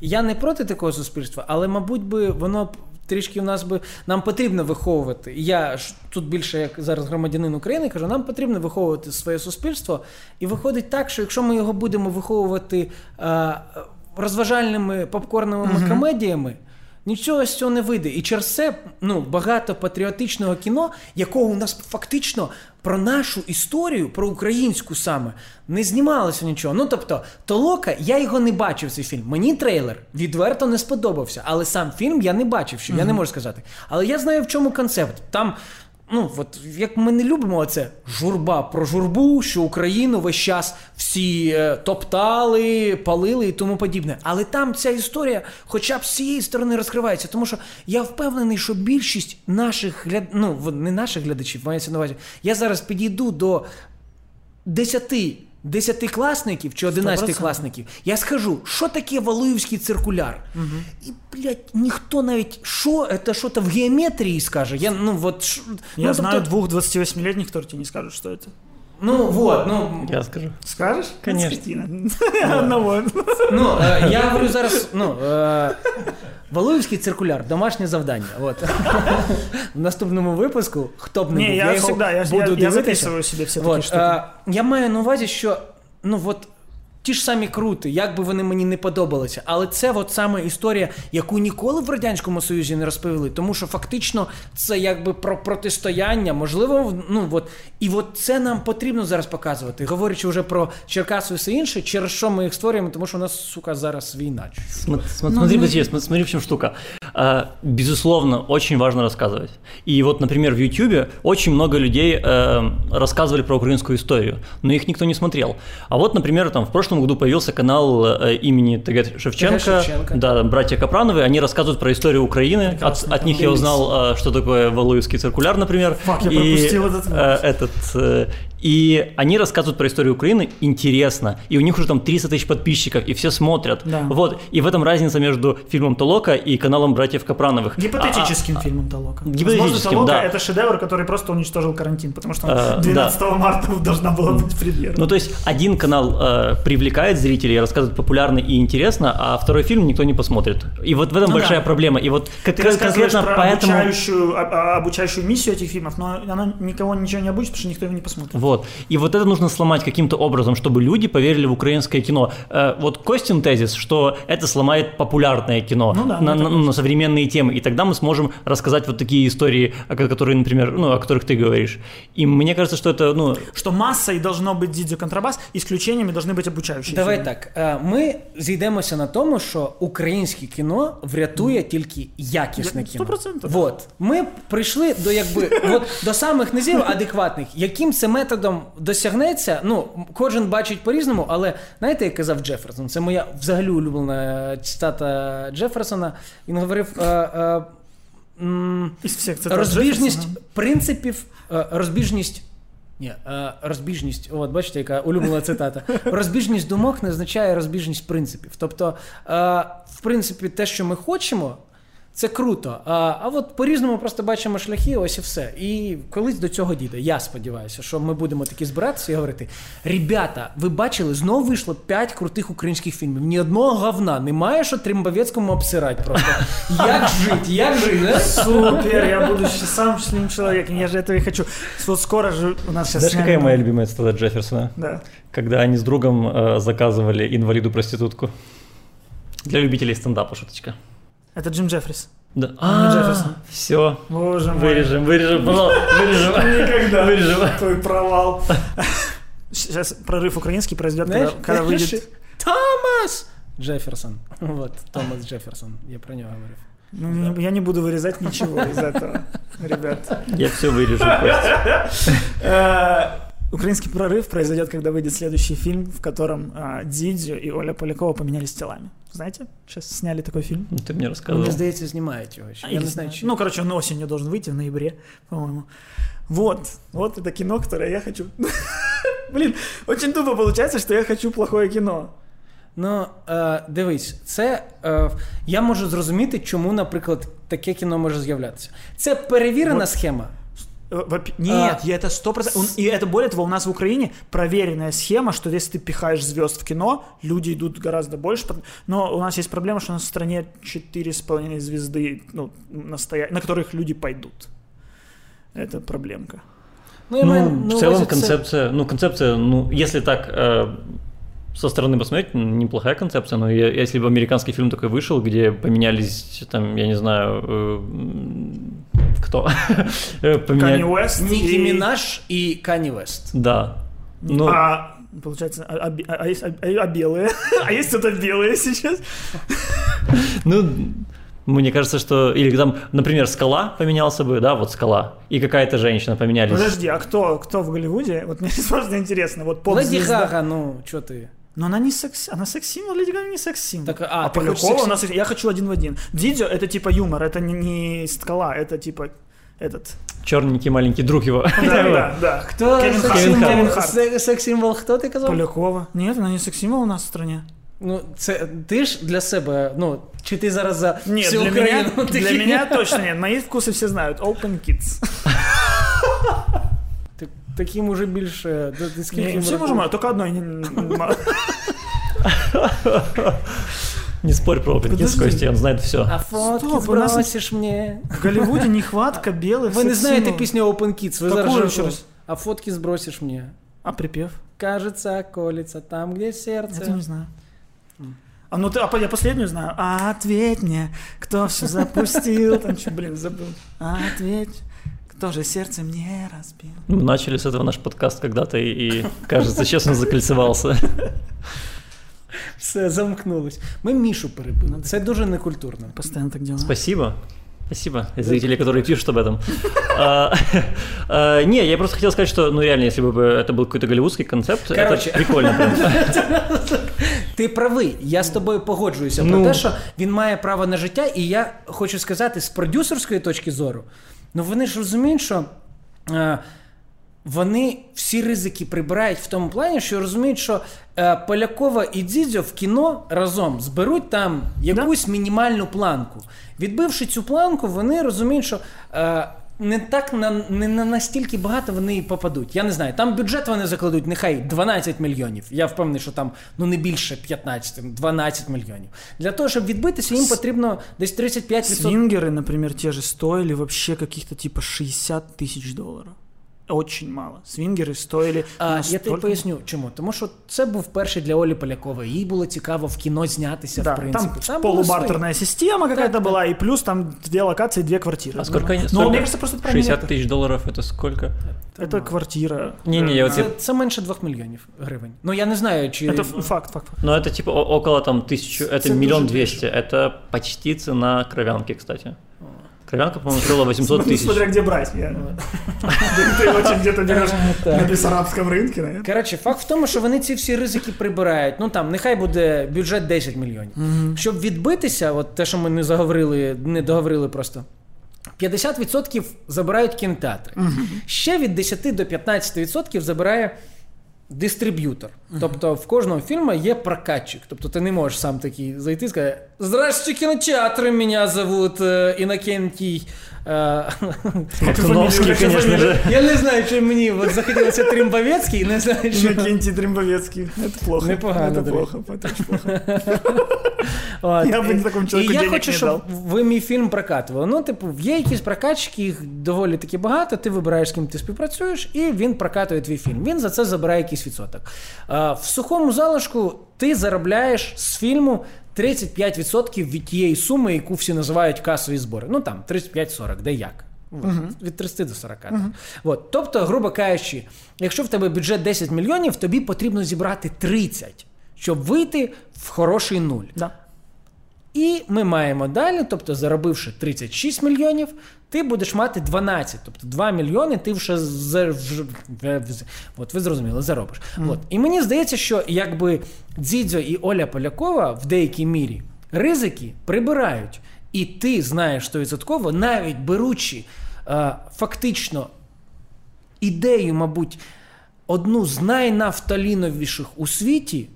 Я не проти такого суспільства, але, мабуть, би воно... Трішки в нас би нам потрібно виховувати. Я ж тут більше як зараз громадянин України кажу, нам потрібно виховувати своє суспільство. І виходить так, що якщо ми його будемо виховувати розважальними попкорновими комедіями, Нічого з цього не вийде. І через це багато патріотичного кіно, якого у нас фактично про нашу історію, про українську саме, не знімалося нічого. Тобто, Толока, я його не бачив, цей фільм. Мені трейлер відверто не сподобався, але сам фільм я не бачив, що я не можу сказати. Але я знаю, в чому концепт. Там, як ми не любимо оце, журба про журбу, що Україну весь час всі топтали, палили і тому подібне. Але там ця історія хоча б з цієї сторони розкривається, тому що я впевнений, що більшість наших, не наших глядачів, мається на увазі, я зараз підійду до 10-класників чи 11-класників, я скажу, що таке Валуївський циркуляр? Угу. І, ніхто навіть, що, це що-то в геометрії скаже. Я знаю двух 28-летних, которые тебе не скажут, что это. Я скажу. Скажешь? Конечно. Одного. Я говорю зараз, Валуївський циркуляр, домашнє завдання. В наступному випуску, хто б не був, я його буду дивитися. Я маю на увазі, що ті ж самі крути, як би вони мені не подобалися, але це саме історія, яку ніколи в Радянському Союзі не розповіли, тому що фактично це якби про протистояння, можливо, це нам потрібно зараз показувати, говорячи вже про Черкаси і все інше, через що ми їх створюємо, тому що у нас, сука, зараз війна. Смотри, в чём штука. Безусловно, очень важно рассказывать. И например, в Ютьюбе очень много людей рассказывали про украинскую историю, но их никто не смотрел. А например, в прошлом году появился канал имени Т.Г. Шевченко. Да, братья Капрановы, они рассказывают про историю Украины. От них я узнал, что такое Валуевский циркуляр, например. Фак, я пропустил этот. И они рассказывают про историю Украины интересно, и у них уже 300 тысяч подписчиков, и все смотрят. Да. И в этом разница между фильмом Толока и каналом братьев Капрановых. Гипотетическим фильмом Толока. Возможно, Толока – это шедевр, который просто уничтожил карантин, потому что 12 марта должна была быть премьера. То есть один канал привлекает зрителей, рассказывает популярно и интересно, а второй фильм никто не посмотрит. И в этом большая проблема. И ты рассказываешь про обучающую миссию этих фильмов, но она никого ничего не обучит, потому что никто его не посмотрит. И это нужно сломать каким-то образом, чтобы люди поверили в украинское кино. Костин тезис, что это сломает популярное кино на современные темы, и тогда мы сможем рассказать такие истории, которые, например, о которых ты говоришь. И мне кажется, что это... Что массой должно быть дзидзю-контрабас, исключениями должны быть обучающие. Давай так, ми зійдемося на тому, що українське кіно врятує тільки якісне кіно. 100%. Ми прийшли до самих низів адекватних, яким це метод досягнеться, кожен бачить по-різному, але, знаєте, як казав Джеферсон, це моя взагалі улюблена цитата Джеферсона, він говорив, розбіжність думок не означає розбіжність принципів, тобто, в принципі, те, що ми хочемо, це круто, а по-різному просто бачимо шляхи, ось і все. І колись до цього дійде. Я сподіваюся, що ми будемо такі збиратися і говорити: «Ребята, ви бачили, знов вийшло 5 крутих українських фільмів, ні одного говна, немає, що Трембовецькому обсирати просто. Як жити, супер, я буду сам счастливым человеком, я же этого и хочу». Скоро же у нас сейчас... Знаешь, какая моя любимая цитата Джефферсона? Да. Когда они с другом заказывали инвалиду-проститутку. Для любителей стендапа шуточка. Это Джим Джеффрис. Да. Все. Боже мой. Вырежем. Никогда. Твой провал. Сейчас прорыв украинский произойдет, когда выйдет... Томас Джефферсон. Томас Джефферсон. Я про него говорю. Я не буду вырезать ничего из этого, ребят. Я все вырежу, Костя. Украинский прорыв произойдет, когда выйдет следующий фильм, в котором Дзидзю и Оля Полякова поменялись телами. Знаете, сейчас сняли такой фильм. Ты мне рассказывал. Вы, сдается, снимаете его еще. Я не знаю, что... он осенью должен выйти, в ноябре, по-моему. Вот это кино, которое я хочу. Блин, очень тупо получается, что я хочу плохое кино. Дивись, це я можу зрозуміти, чому, наприклад, таке кіно може з'являтися. Це перевірена схема. Нет, это 100%. И это, более того, у нас в Украине проверенная схема, что если ты пихаешь звезд в кино, люди идут гораздо больше. Но у нас есть проблема, что у нас в стране 4,5 звезды, на которых люди пойдут. Это проблемка. В целом концепция, если так со стороны посмотреть, неплохая концепция, но если бы американский фильм такой вышел, где поменялись, там, я не знаю, кто? Канье Уэст и... Ники Минаж и Канье Уэст. Да. Но... А, получается, а белые? А есть кто-то белые сейчас? Ну... Мне кажется, что... Или там, например, Скала поменялся бы, да, вот Скала, и какая-то женщина поменялись. Подожди, а кто в Голливуде? Вот мне сложно интересно. Вот поп-звезда. Леди Гага, ну, что ты... Но она не секс... Она секс-символ, Леди Гага не секс-символ. А Полякова у нас... Я хочу один в один. Дидзё — это типа юмор, это не Скала, это типа... Этот. Черненький маленький друг его. Да. Кто секс-символ? Кто ты сказал? Полякова. Нет, она не секс-символ у нас в стране. Ну, це, ти ж для себе, ну, чи ти зараз за ні, всю Україну? Ні, для мене точно ні. Мої вкуси всі знають. Open Kids. Таким уже більше... Ні, всі можемо, тільки одної немає. Не спорь про Open Kids, Костя, он знает все. А фотки сбросишь мне. В Голливуде нехватка белых. Вы не знаете песню Open Kids? Вы зараз же... А фотки сбросишь мне. А припев? Кажется, колется там, где сердце. Я не знаю. А ну ты, а я последнюю знаю. А ответь мне, кто все запустил. Там что, блин, забыл. А ответь, кто же сердце мне разбил. Мы начали с этого наш подкаст когда-то и кажется, честно, закольцевался. Все, замкнулось. Ми Мішу перебили. Це дуже некультурно. Постоянно так делаем. Спасибо. Спасибо, зрители, которые пишут об этом. Не, я просто хотел сказать, что, ну реально, если бы это был какой-то голливудский концепт, это прикольно. Ти правий, я з тобою погоджуюся про те, що він має право на життя, і я хочу сказати, з продюсерської точки зору, ну вони ж розуміють, що вони всі ризики прибирають в тому плані, що розуміють, що Полякова і Дзідзьо в кіно разом зберуть там якусь мінімальну планку. Відбивши цю планку, вони розуміють, що... Не настільки багато вони і попадуть. Я не знаю, там бюджет вони закладуть, нехай 12 мільйонів. Я впевнений, що там, ну, не більше 15, 12 мільйонів. Для того, щоб відбитися, їм потрібно десь 35%. Свінгери, наприклад, ті ж стоїли вообще каких-то типа $60,000. Очень мало. Свінгери стоїли настільки... Я тобі поясню, чому. Тому що це був перший для Олі Полякової. Їй було цікаво в кіно знятися, да, в принципі. Там полубартерна система какая-то була, так. І плюс там дві локації, дві квартири. А скільки? Ну, $60,000 – це скільки? Це квартира. Ні, я оці... Це менше 2 мільйонів гривень. Ну, я не знаю, чи... Це факт. Ну, це типу около там 1000, це 1,2 мільйона. Це почти ціна Кров'янки, кстати. Кровянка, по-моему, стоила $800,000. Смотря где брать. Ты очень где-то держишь на бессарабском рынке, наверное. Короче, факт в тому, що вони ці всі ризики прибирають. Ну там, нехай буде бюджет 10 мільйонів. Щоб відбитися, от те, що ми не договорили просто, 50% забирають кінотеатри. Ще від 10 до 15% забирає дистриб'ютор. Тобто в кожного фільму є прокатчик. Тобто ти не можеш сам такий зайти і сказати: «Здравствуйте, кинотеатри, мене зовут Інокентій». Коктуновський, конечно же. Я не знаю, чи мені вот захотілося Тримбовецький, не знаю, що... Інокентій Тримбовецький. Це плохо. Непогано. Це плохо. Я б не такому чоловіку денег не дав. І я хочу, щоб ви мій фільм прокатували. Ну, типу, є якісь прокатчики, їх доволі таки багато, ти вибираєш, з ким ти співпрацюєш, і він прокатує твій фільм. Він за це забирає якийсь відсоток. В сухому залишку ти заробляєш з фільму 35% від тієї суми, яку всі називають касові збори. Ну там, 35-40, де як. Від 30 до 40. От. Тобто, грубо кажучи, якщо в тебе бюджет 10 мільйонів, тобі потрібно зібрати 30, щоб вийти в хороший нуль. Да. І ми маємо далі, тобто заробивши 36 мільйонів, ти будеш мати 12, тобто 2 мільйони ти вже, от ви зрозуміли, заробиш. От. І мені здається, що якби Дзідзьо і Оля Полякова в деякій мірі ризики прибирають. І ти знаєш 100%, навіть беручи фактично ідею, мабуть, одну з найнафталіновіших у світі,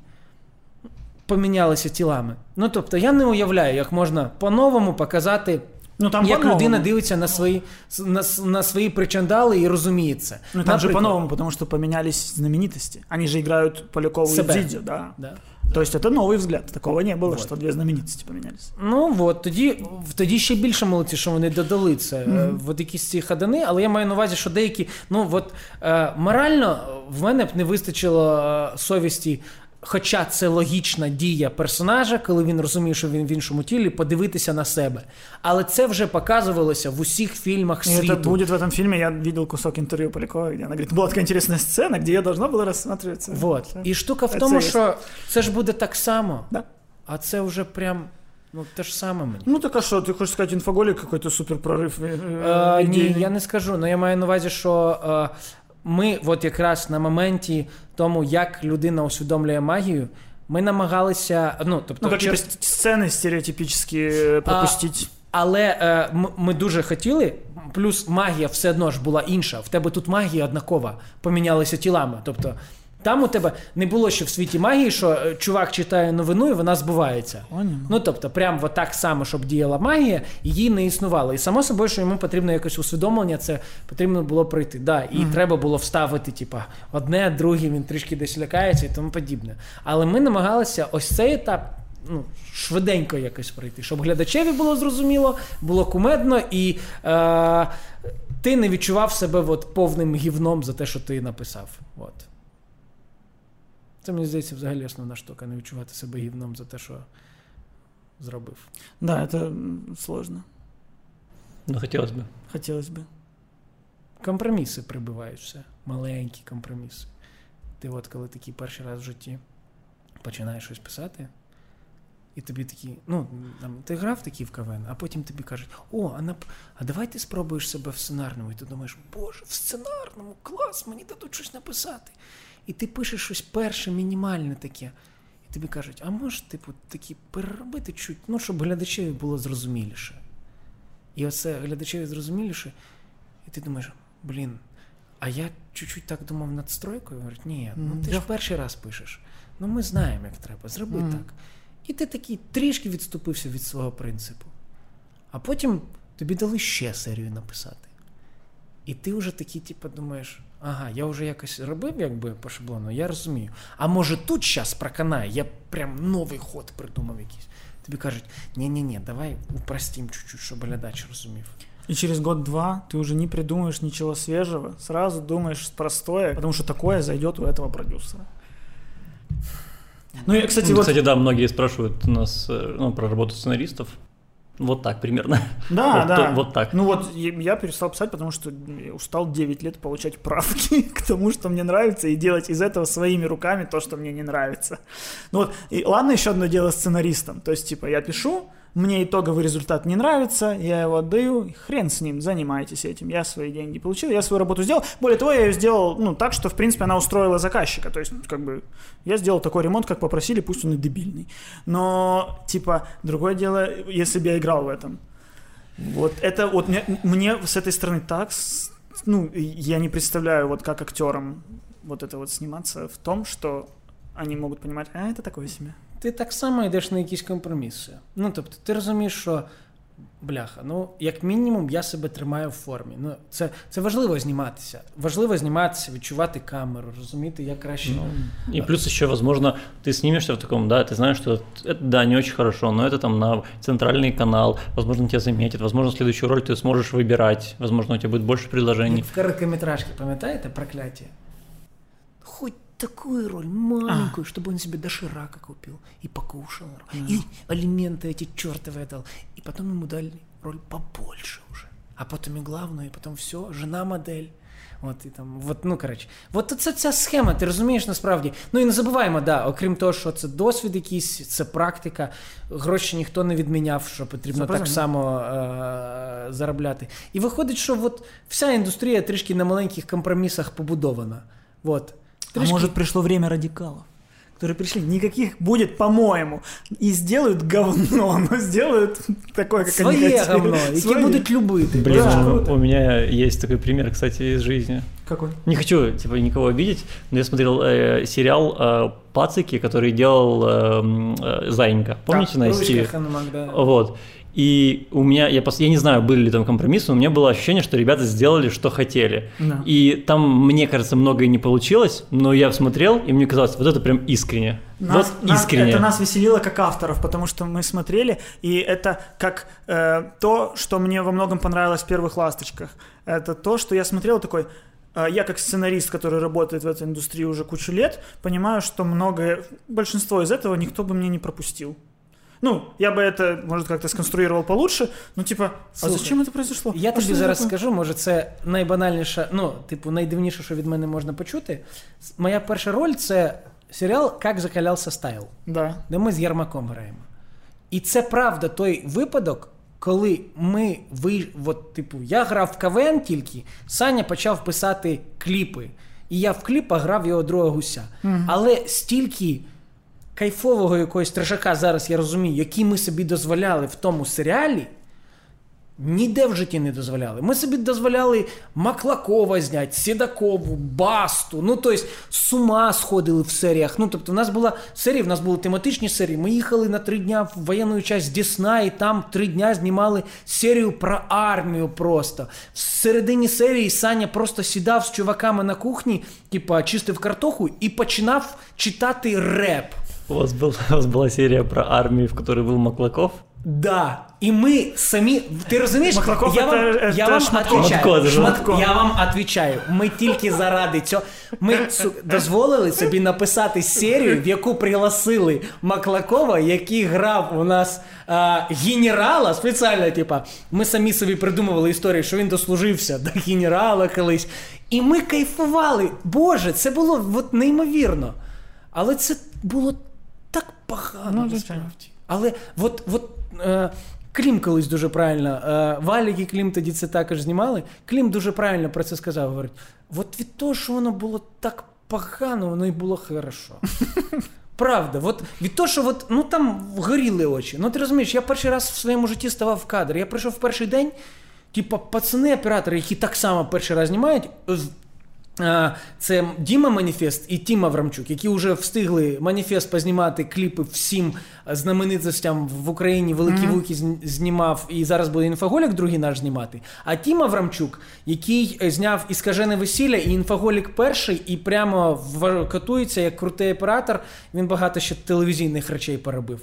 помінялися тілами. Ну, тобто, я не уявляю, як можна по-новому показати, ну, там як по-новому людина дивиться на свої причандали і розуміє це. Ну, там же по-новому, тому що помінялись знаменитості. Вони же грають Полякову і Дзідзьо, да. Да. То есть это новый взгляд. Такого не було, що дві знаменитості помінялись. Ну, от, тоді ще більше молодці, що вони додали це, от якісь ці ходани, але я маю на увазі, що деякі, ну, от, морально в мене б не вистачило совісті хоча це логічна дія персонажа, коли він розуміє, що він в іншому тілі, подивитися на себе. Але це вже показувалося в усіх фільмах світу. Це буде в этом фільмі, я бачив кусок інтерв'ю Полякова, де вона говорить, була така цікава сцена, де я должна була розглядати це. Вот. І штука в тому, що це ж буде так само, да. А це вже прям... Ну, те ж саме мені. Ну, так а що, ти хочеш сказати, інфоголік якийсь суперпрорив? Ні, я не скажу, але я маю на увазі, що ми от якраз на моменті тому, як людина усвідомлює магію, ми намагалися... Ну, тобто, ну через... сцени стереотипічні пропустити. Але ми дуже хотіли, плюс магія все одно ж була інша, в тебе тут магія однакова, помінялися тілами, тобто... Там у тебе не було ще в світі магії, що чувак читає новину і вона збувається. Ну, тобто, прям от так само, щоб діяла магія, її не існувало. І само собою, що йому потрібно якесь усвідомлення, це потрібно було пройти. Да, і треба було вставити, типа, одне, друге, він трішки десь лякається і тому подібне. Але ми намагалися ось цей етап, ну, швиденько якось пройти, щоб глядачеві було зрозуміло, було кумедно і... ти не відчував себе от повним гівном за те, що ти написав. От. Це, мені здається, взагалі основна штука, не відчувати себе гівном за те, що зробив. Да, це сложно. Ну, хотілося б. Хотілося б. Компроміси прибивають все. Маленькі компроміси. Ти от, коли такий перший раз в житті починаєш щось писати, і тобі такі, ну, там, ти грав такі в КВН, а потім тобі кажуть, о, а давай ти спробуєш себе в сценарному. І ти думаєш, боже, в сценарному, клас, мені дадуть щось написати. І ти пишеш щось перше, мінімальне таке. І тобі кажуть, а можеш, типу, такі переробити чуть, ну, щоб глядачеві було зрозуміліше. І оце глядачеві зрозуміліше, і ти думаєш, блін, а я чуть-чуть так думав над стройкою. Говорить, ні, ну ти ж перший раз пишеш. Ну ми знаємо, як треба, зроби так. І ти такий трішки відступився від свого принципу. А потім тобі дали ще серію написати. І ти вже такий, типу, думаєш, ага, я вже якось робив, якби, по шаблону, я розумію. А може тут зараз проканає, я прям новий ход придумав якийсь. Тобі кажуть, ні-ні-ні, давай упростим чуть-чуть, щоб глядач розумів. И через год-два ты уже не придумаешь ничего свежего, сразу думаешь простое, потому что такое зайдет у этого продюсера. Ну, я, кстати, вот... да, многие спрашивают у нас, ну, про работу сценаристов. Вот так примерно. Да, вот, да. Вот так. Ну вот я перестал писать, потому что устал 9 лет получать правки к тому, что мне нравится, и делать из этого своими руками то, что мне не нравится. Ну вот, и ладно, еще одно дело с сценаристом. То есть, типа, я пишу, мне итоговый результат не нравится, я его отдаю, хрен с ним, занимайтесь этим. Я свои деньги получил, я свою работу сделал. Более того, я ее сделал, ну, так, что, в принципе, она устроила заказчика. То есть, как бы, я сделал такой ремонт, как попросили, пусть он и дебильный. Но, типа, другое дело, если бы я играл в этом. Вот это вот мне с этой стороны так, ну, я не представляю, вот как актерам вот это вот сниматься в том, что они могут понимать, а это такое себе. Ти так само йдеш на якісь компроміси. Ну, тобто, ти розумієш, що, бляха, ну, як мінімум, я себе тримаю в формі. Ну, це важливо зніматися. Важливо зніматися, відчувати камеру, розуміти, як краще. Ну, і плюс ще, можливо, ти знімешся в такому, да, ти знаєш, що це, да, не дуже хорошо, но це там на центральний канал, можливо, тебе заметять, можливо, слідуючу роль ти зможеш вибирати, можливо, у тебе буде більше предложень. В короткометражці, пам'ятаєте, прокляття? Хоть такую роль маленькую, чтобы он себе доширака купил и покушал, и алименты эти чертовы отдал. И потом ему дали роль побольше уже. А потом и главное, и потом все, жена модель. От, і там, от, ну, коротше. От це ця схема, ти розумієш, насправді. Ну, і не забуваємо, да, окрім того, що це досвід якийсь, це практика, гроші ніхто не відміняв, що потрібно так само заробляти. І виходить, що от вся індустрія трішки на маленьких компромісах побудована. От. А может, пришло время радикалов, которые пришли, никаких будет, по-моему, и сделают говно, но сделают такое, как свои они хотели. Говно, свои говно, и будут любые. Блин, да. У меня есть такой пример, кстати, из жизни. Какой? Не хочу, типа, никого обидеть, но я смотрел сериал «Пацики», который делал Заинька, помните, на СТВ? Да. Вот. И у меня, я не знаю, были ли там компромиссы, но у меня было ощущение, что ребята сделали, что хотели. Да. И там, мне кажется, многое не получилось, но я смотрел, и мне казалось, вот это прям искренне. Это нас веселило как авторов, потому что мы смотрели, и это как то, что мне во многом понравилось в «Первых ласточках». Это то, что я смотрел такой... я как сценарист, который работает в этой индустрии уже кучу лет, понимаю, что многое, большинство из этого никто бы мне не пропустил. Ну, я бы это, может, как-то сконструировал получше, ну, типа, слухай, а зачем це произошло? Я тобі зараз скажу, може, це найбанальніше, ну, типу, найдивніше, що від мене можна почути. Моя перша роль – це серіал «Як закалявся стайл», да, де ми з Ярмаком граємо. І це правда той випадок, коли ми от, типу, я грав в КВН тільки, Саня почав писати кліпи, і я в кліпах грав його друга Гуся. Mm-hmm. Але стільки кайфового якогось трешака, зараз я розумію, який ми собі дозволяли в тому серіалі, ніде в житті не дозволяли. Ми собі дозволяли Маклакова зняти, Сідакову, Басту, ну, тобто, з ума сходили в серіях. Ну, тобто, в нас була серія, в нас були тематичні серії. Ми їхали на 3 дня в воєнну часть Дісней, і там 3 дня знімали серію про армію просто. В середині серії Саня просто сідав з чуваками на кухні, типа, чистив картоху і починав читати реп. У вас была серия про армию, в которой был Маклаков? Да, и мы сами... Ты разумеешь? Маклаков я вам Шматко. Отвечаю. Шматко. Я вам отвечаю. Ми тільки заради цього. Ми дозволили собі написати серію, в яку пригласили Маклакова, який грав у нас генерала спеціально, типа. Ми самі собі придумували історію, що він дослужився до генерала колись. І ми кайфували. Боже, це було от неймовірно. Але це було так погано, насправді. Але от Клім колись дуже правильно, Валік і Клім тоді це також знімали, Клім дуже правильно про це сказав, говорить, от від того, що воно було так погано, воно і було хорошо. Правда, от від того, що от, ну, там горіли очі. Ну ти розумієш, я перший раз в своєму житті ставав в кадр, я прийшов в перший день, типа пацани-оператори, які так само перший раз знімають, це Діма Маніфест і Тіма Врамчук, які вже встигли Маніфест познімати кліпи всім знаменитостям в Україні, Великі Вуки знімав, і зараз буде Інфоголік другий наш знімати. А Тіма Врамчук, який зняв «Іскажене весілля» і Інфоголік перший, і прямо катується як крутий оператор, він багато ще телевізійних речей поробив.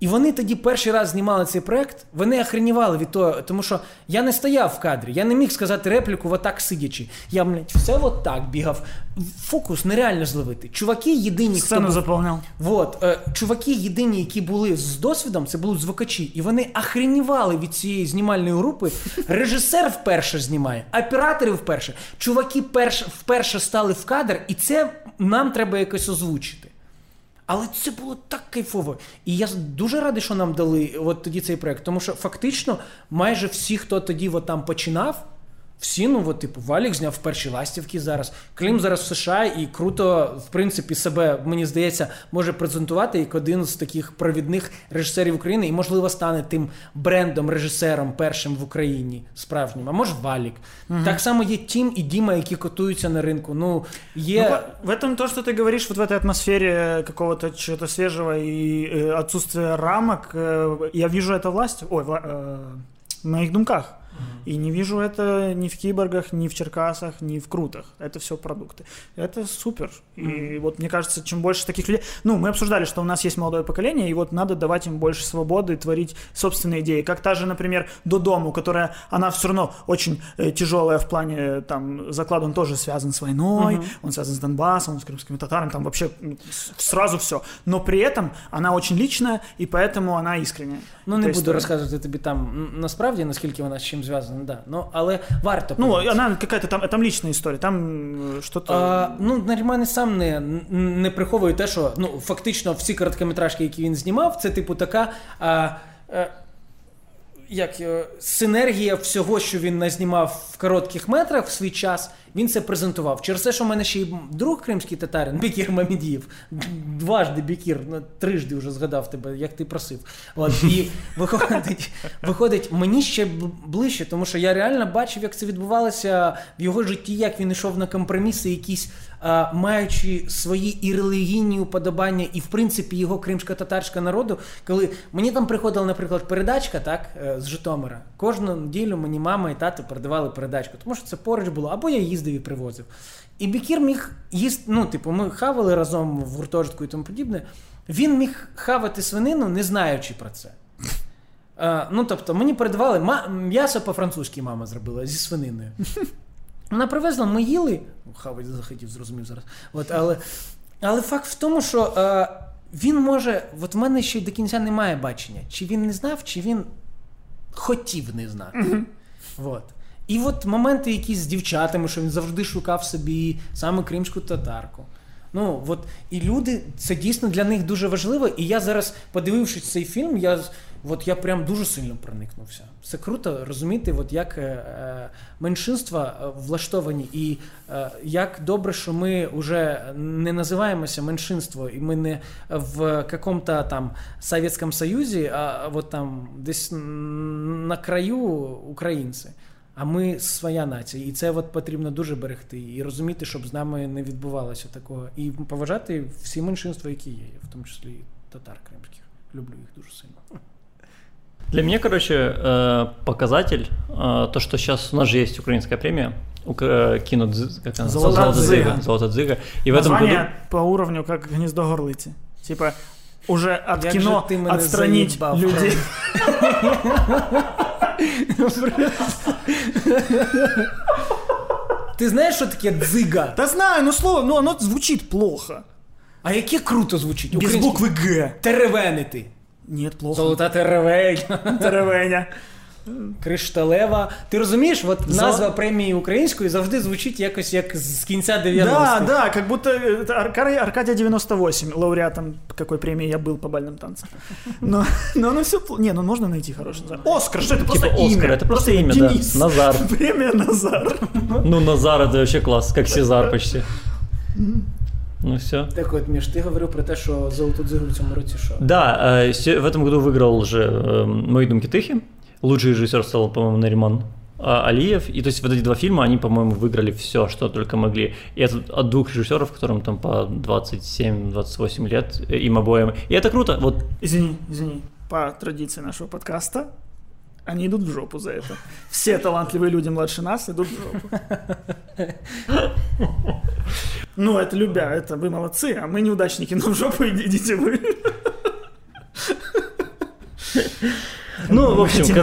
І вони тоді перший раз знімали цей проект, вони охренівали від того, тому що я не стояв в кадрі, я не міг сказати репліку отак сидячи. Я, блядь, все отак бігав. Фокус нереально зловити. Чуваки єдині, сцену заповняв. Вот, чуваки єдині, які були з досвідом, це були звукачі, і вони охренівали від цієї знімальної групи. Режисер вперше знімає, оператори вперше. Чуваки вперше стали в кадр, і це нам треба якось озвучити. Але це було так кайфово. І я дуже радий, що нам дали от тоді цей проект. Тому що фактично майже всі, хто тоді от там починав, всі, ну, от, типу, Валік зняв перші ластівки зараз. Клім зараз в США і круто, в принципі, себе, мені здається, може презентувати як один з таких провідних режисерів України і, можливо, стане тим брендом, режисером першим в Україні справжнім. А може Валік. Угу. Так само є Тім і Діма, які котуються на ринку. Ну, є... Ну, в этом то, что ты говоришь, вот в этой атмосфере какого-то чего-то свежего и отсутствия рамок, я вижу это власть, в моих думках. И не вижу это ни в Киборгах, ни в Черкасах, ни в Крутах. Это все продукты. Это супер. И вот мне кажется, чем больше таких людей... Ну, мы обсуждали, что у нас есть молодое поколение, и вот надо давать им больше свободы, творить собственные идеи. Как та же, например, Додому, которая, она все равно очень тяжелая в плане, там, заклад, он тоже связан с войной, он связан с Донбассом, он с крымскими татарами, там вообще сразу все. Но при этом она очень личная, и поэтому она искренняя. Ну, не буду рассказывать тебе там, насправді, наскільки вона з чим зв'язана, да. Ну, але варто. Ну, вона якась там лічна історія, там що-то... Ну, Наріман сам не приховує те, що, ну, фактично всі короткометражки, які він знімав, це типу така синергія всього, що він назнімав в коротких метрах в свій час, він це презентував. Через те, що в мене ще й друг кримський татарин, Бекір Мамедієв, дважди Бекір, трижди вже згадав тебе, як ти просив. От, і виходить, мені ще ближче, тому що я реально бачив, як це відбувалося в його житті, як він йшов на компроміси якісь, маючи свої і релігійні уподобання, і в принципі його кримсько-татарського народу, коли мені там приходила, наприклад, передачка, так, з Житомира. Кожну неділю мені мама і тато передавали передачку, тому що це поруч було, або я їздив і привозив. І Бекір міг їсти, ну, типу, ми хавали разом в гуртожитку і тому подібне. Він міг хавати свинину, не знаючи про це. Ну, тобто, мені передавали м'ясо по-французьки мама зробила зі свининою. Вона привезла, ми їли, хавець захотів, зрозумів зараз. От, але факт в тому, що він може, от в мене ще й до кінця немає бачення, чи він не знав, чи він хотів не знати. Mm-hmm. От. І от моменти якісь з дівчатами, що він завжди шукав собі саме кримську татарку. Ну, от, і люди, це дійсно для них дуже важливо, і я зараз, подивившись цей фільм, я прям дуже сильно проникнувся. Це круто розуміти, як меншинства влаштовані, і як добре, що ми вже не називаємося меншинство, і ми не в каком-то там Совєтському Союзі, а от там десь на краю українці. А ми своя нація, і це потрібно дуже берегти і розуміти, щоб з нами не відбувалося такого. І поважати всі меншинства, які є, в тому числі татар кримських. Люблю їх дуже сильно. Для меня, показатель, то, что сейчас у нас же есть украинская премия, кино «Золото дзыга». И в этом году по уровню, как «Гніздо горлиці». Типа, уже от как кино отстранить людей. Ты знаешь, что такое дзыга? Да знаю, но слово, но оно звучит плохо. А яке круто звучит. Без буквы «Г». Теревенити. Нет, плохо. Золота теревеня. Кришталева. Ти розумієш, назва премії української завжди звучить якось як з кінця 90-х. Да, як будто Аркадія 98, лауреатом какой премії я був по бальним танцям. Но оно все... Не, ну можно найти хороший название. Оскар, что это просто имя. Оскар, это просто имя, да. Назар. Премия Назар. Ну, Назар, это вообще класс, как Сезар почти. Ну все. Так вот, Миш, ты говорил про то, что «Золото дзигу» в этом році шо? Да, в этом году выиграл уже «Мои думки тихи». Лучший режиссер стал, по-моему, Нариман Алиев. И то есть вот эти два фильма, они, по-моему, выиграли все, что только могли. И это от двух режиссеров, которым там по 27-28 лет, им обоим. И это круто. Вот. Извини. По традиции нашего подкаста, они идут в жопу за это. Все талантливые люди младше нас идут в жопу. Ну, это любя, это вы молодцы, а мы неудачники, но в жопу идите вы. Ну, в общем,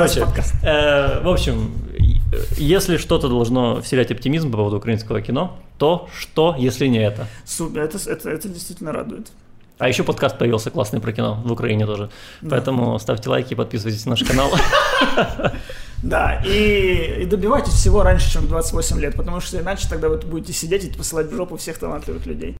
если что-то должно вселять оптимизм по поводу украинского кино, то что, если не это? Это действительно радует. А еще подкаст появился классный про кино в Украине тоже. Да. Поэтому ставьте лайки, подписывайтесь на наш канал. Да, и добивайтесь всего раньше, чем 28 лет, потому что иначе тогда вы будете сидеть и посылать в жопу всех талантливых людей.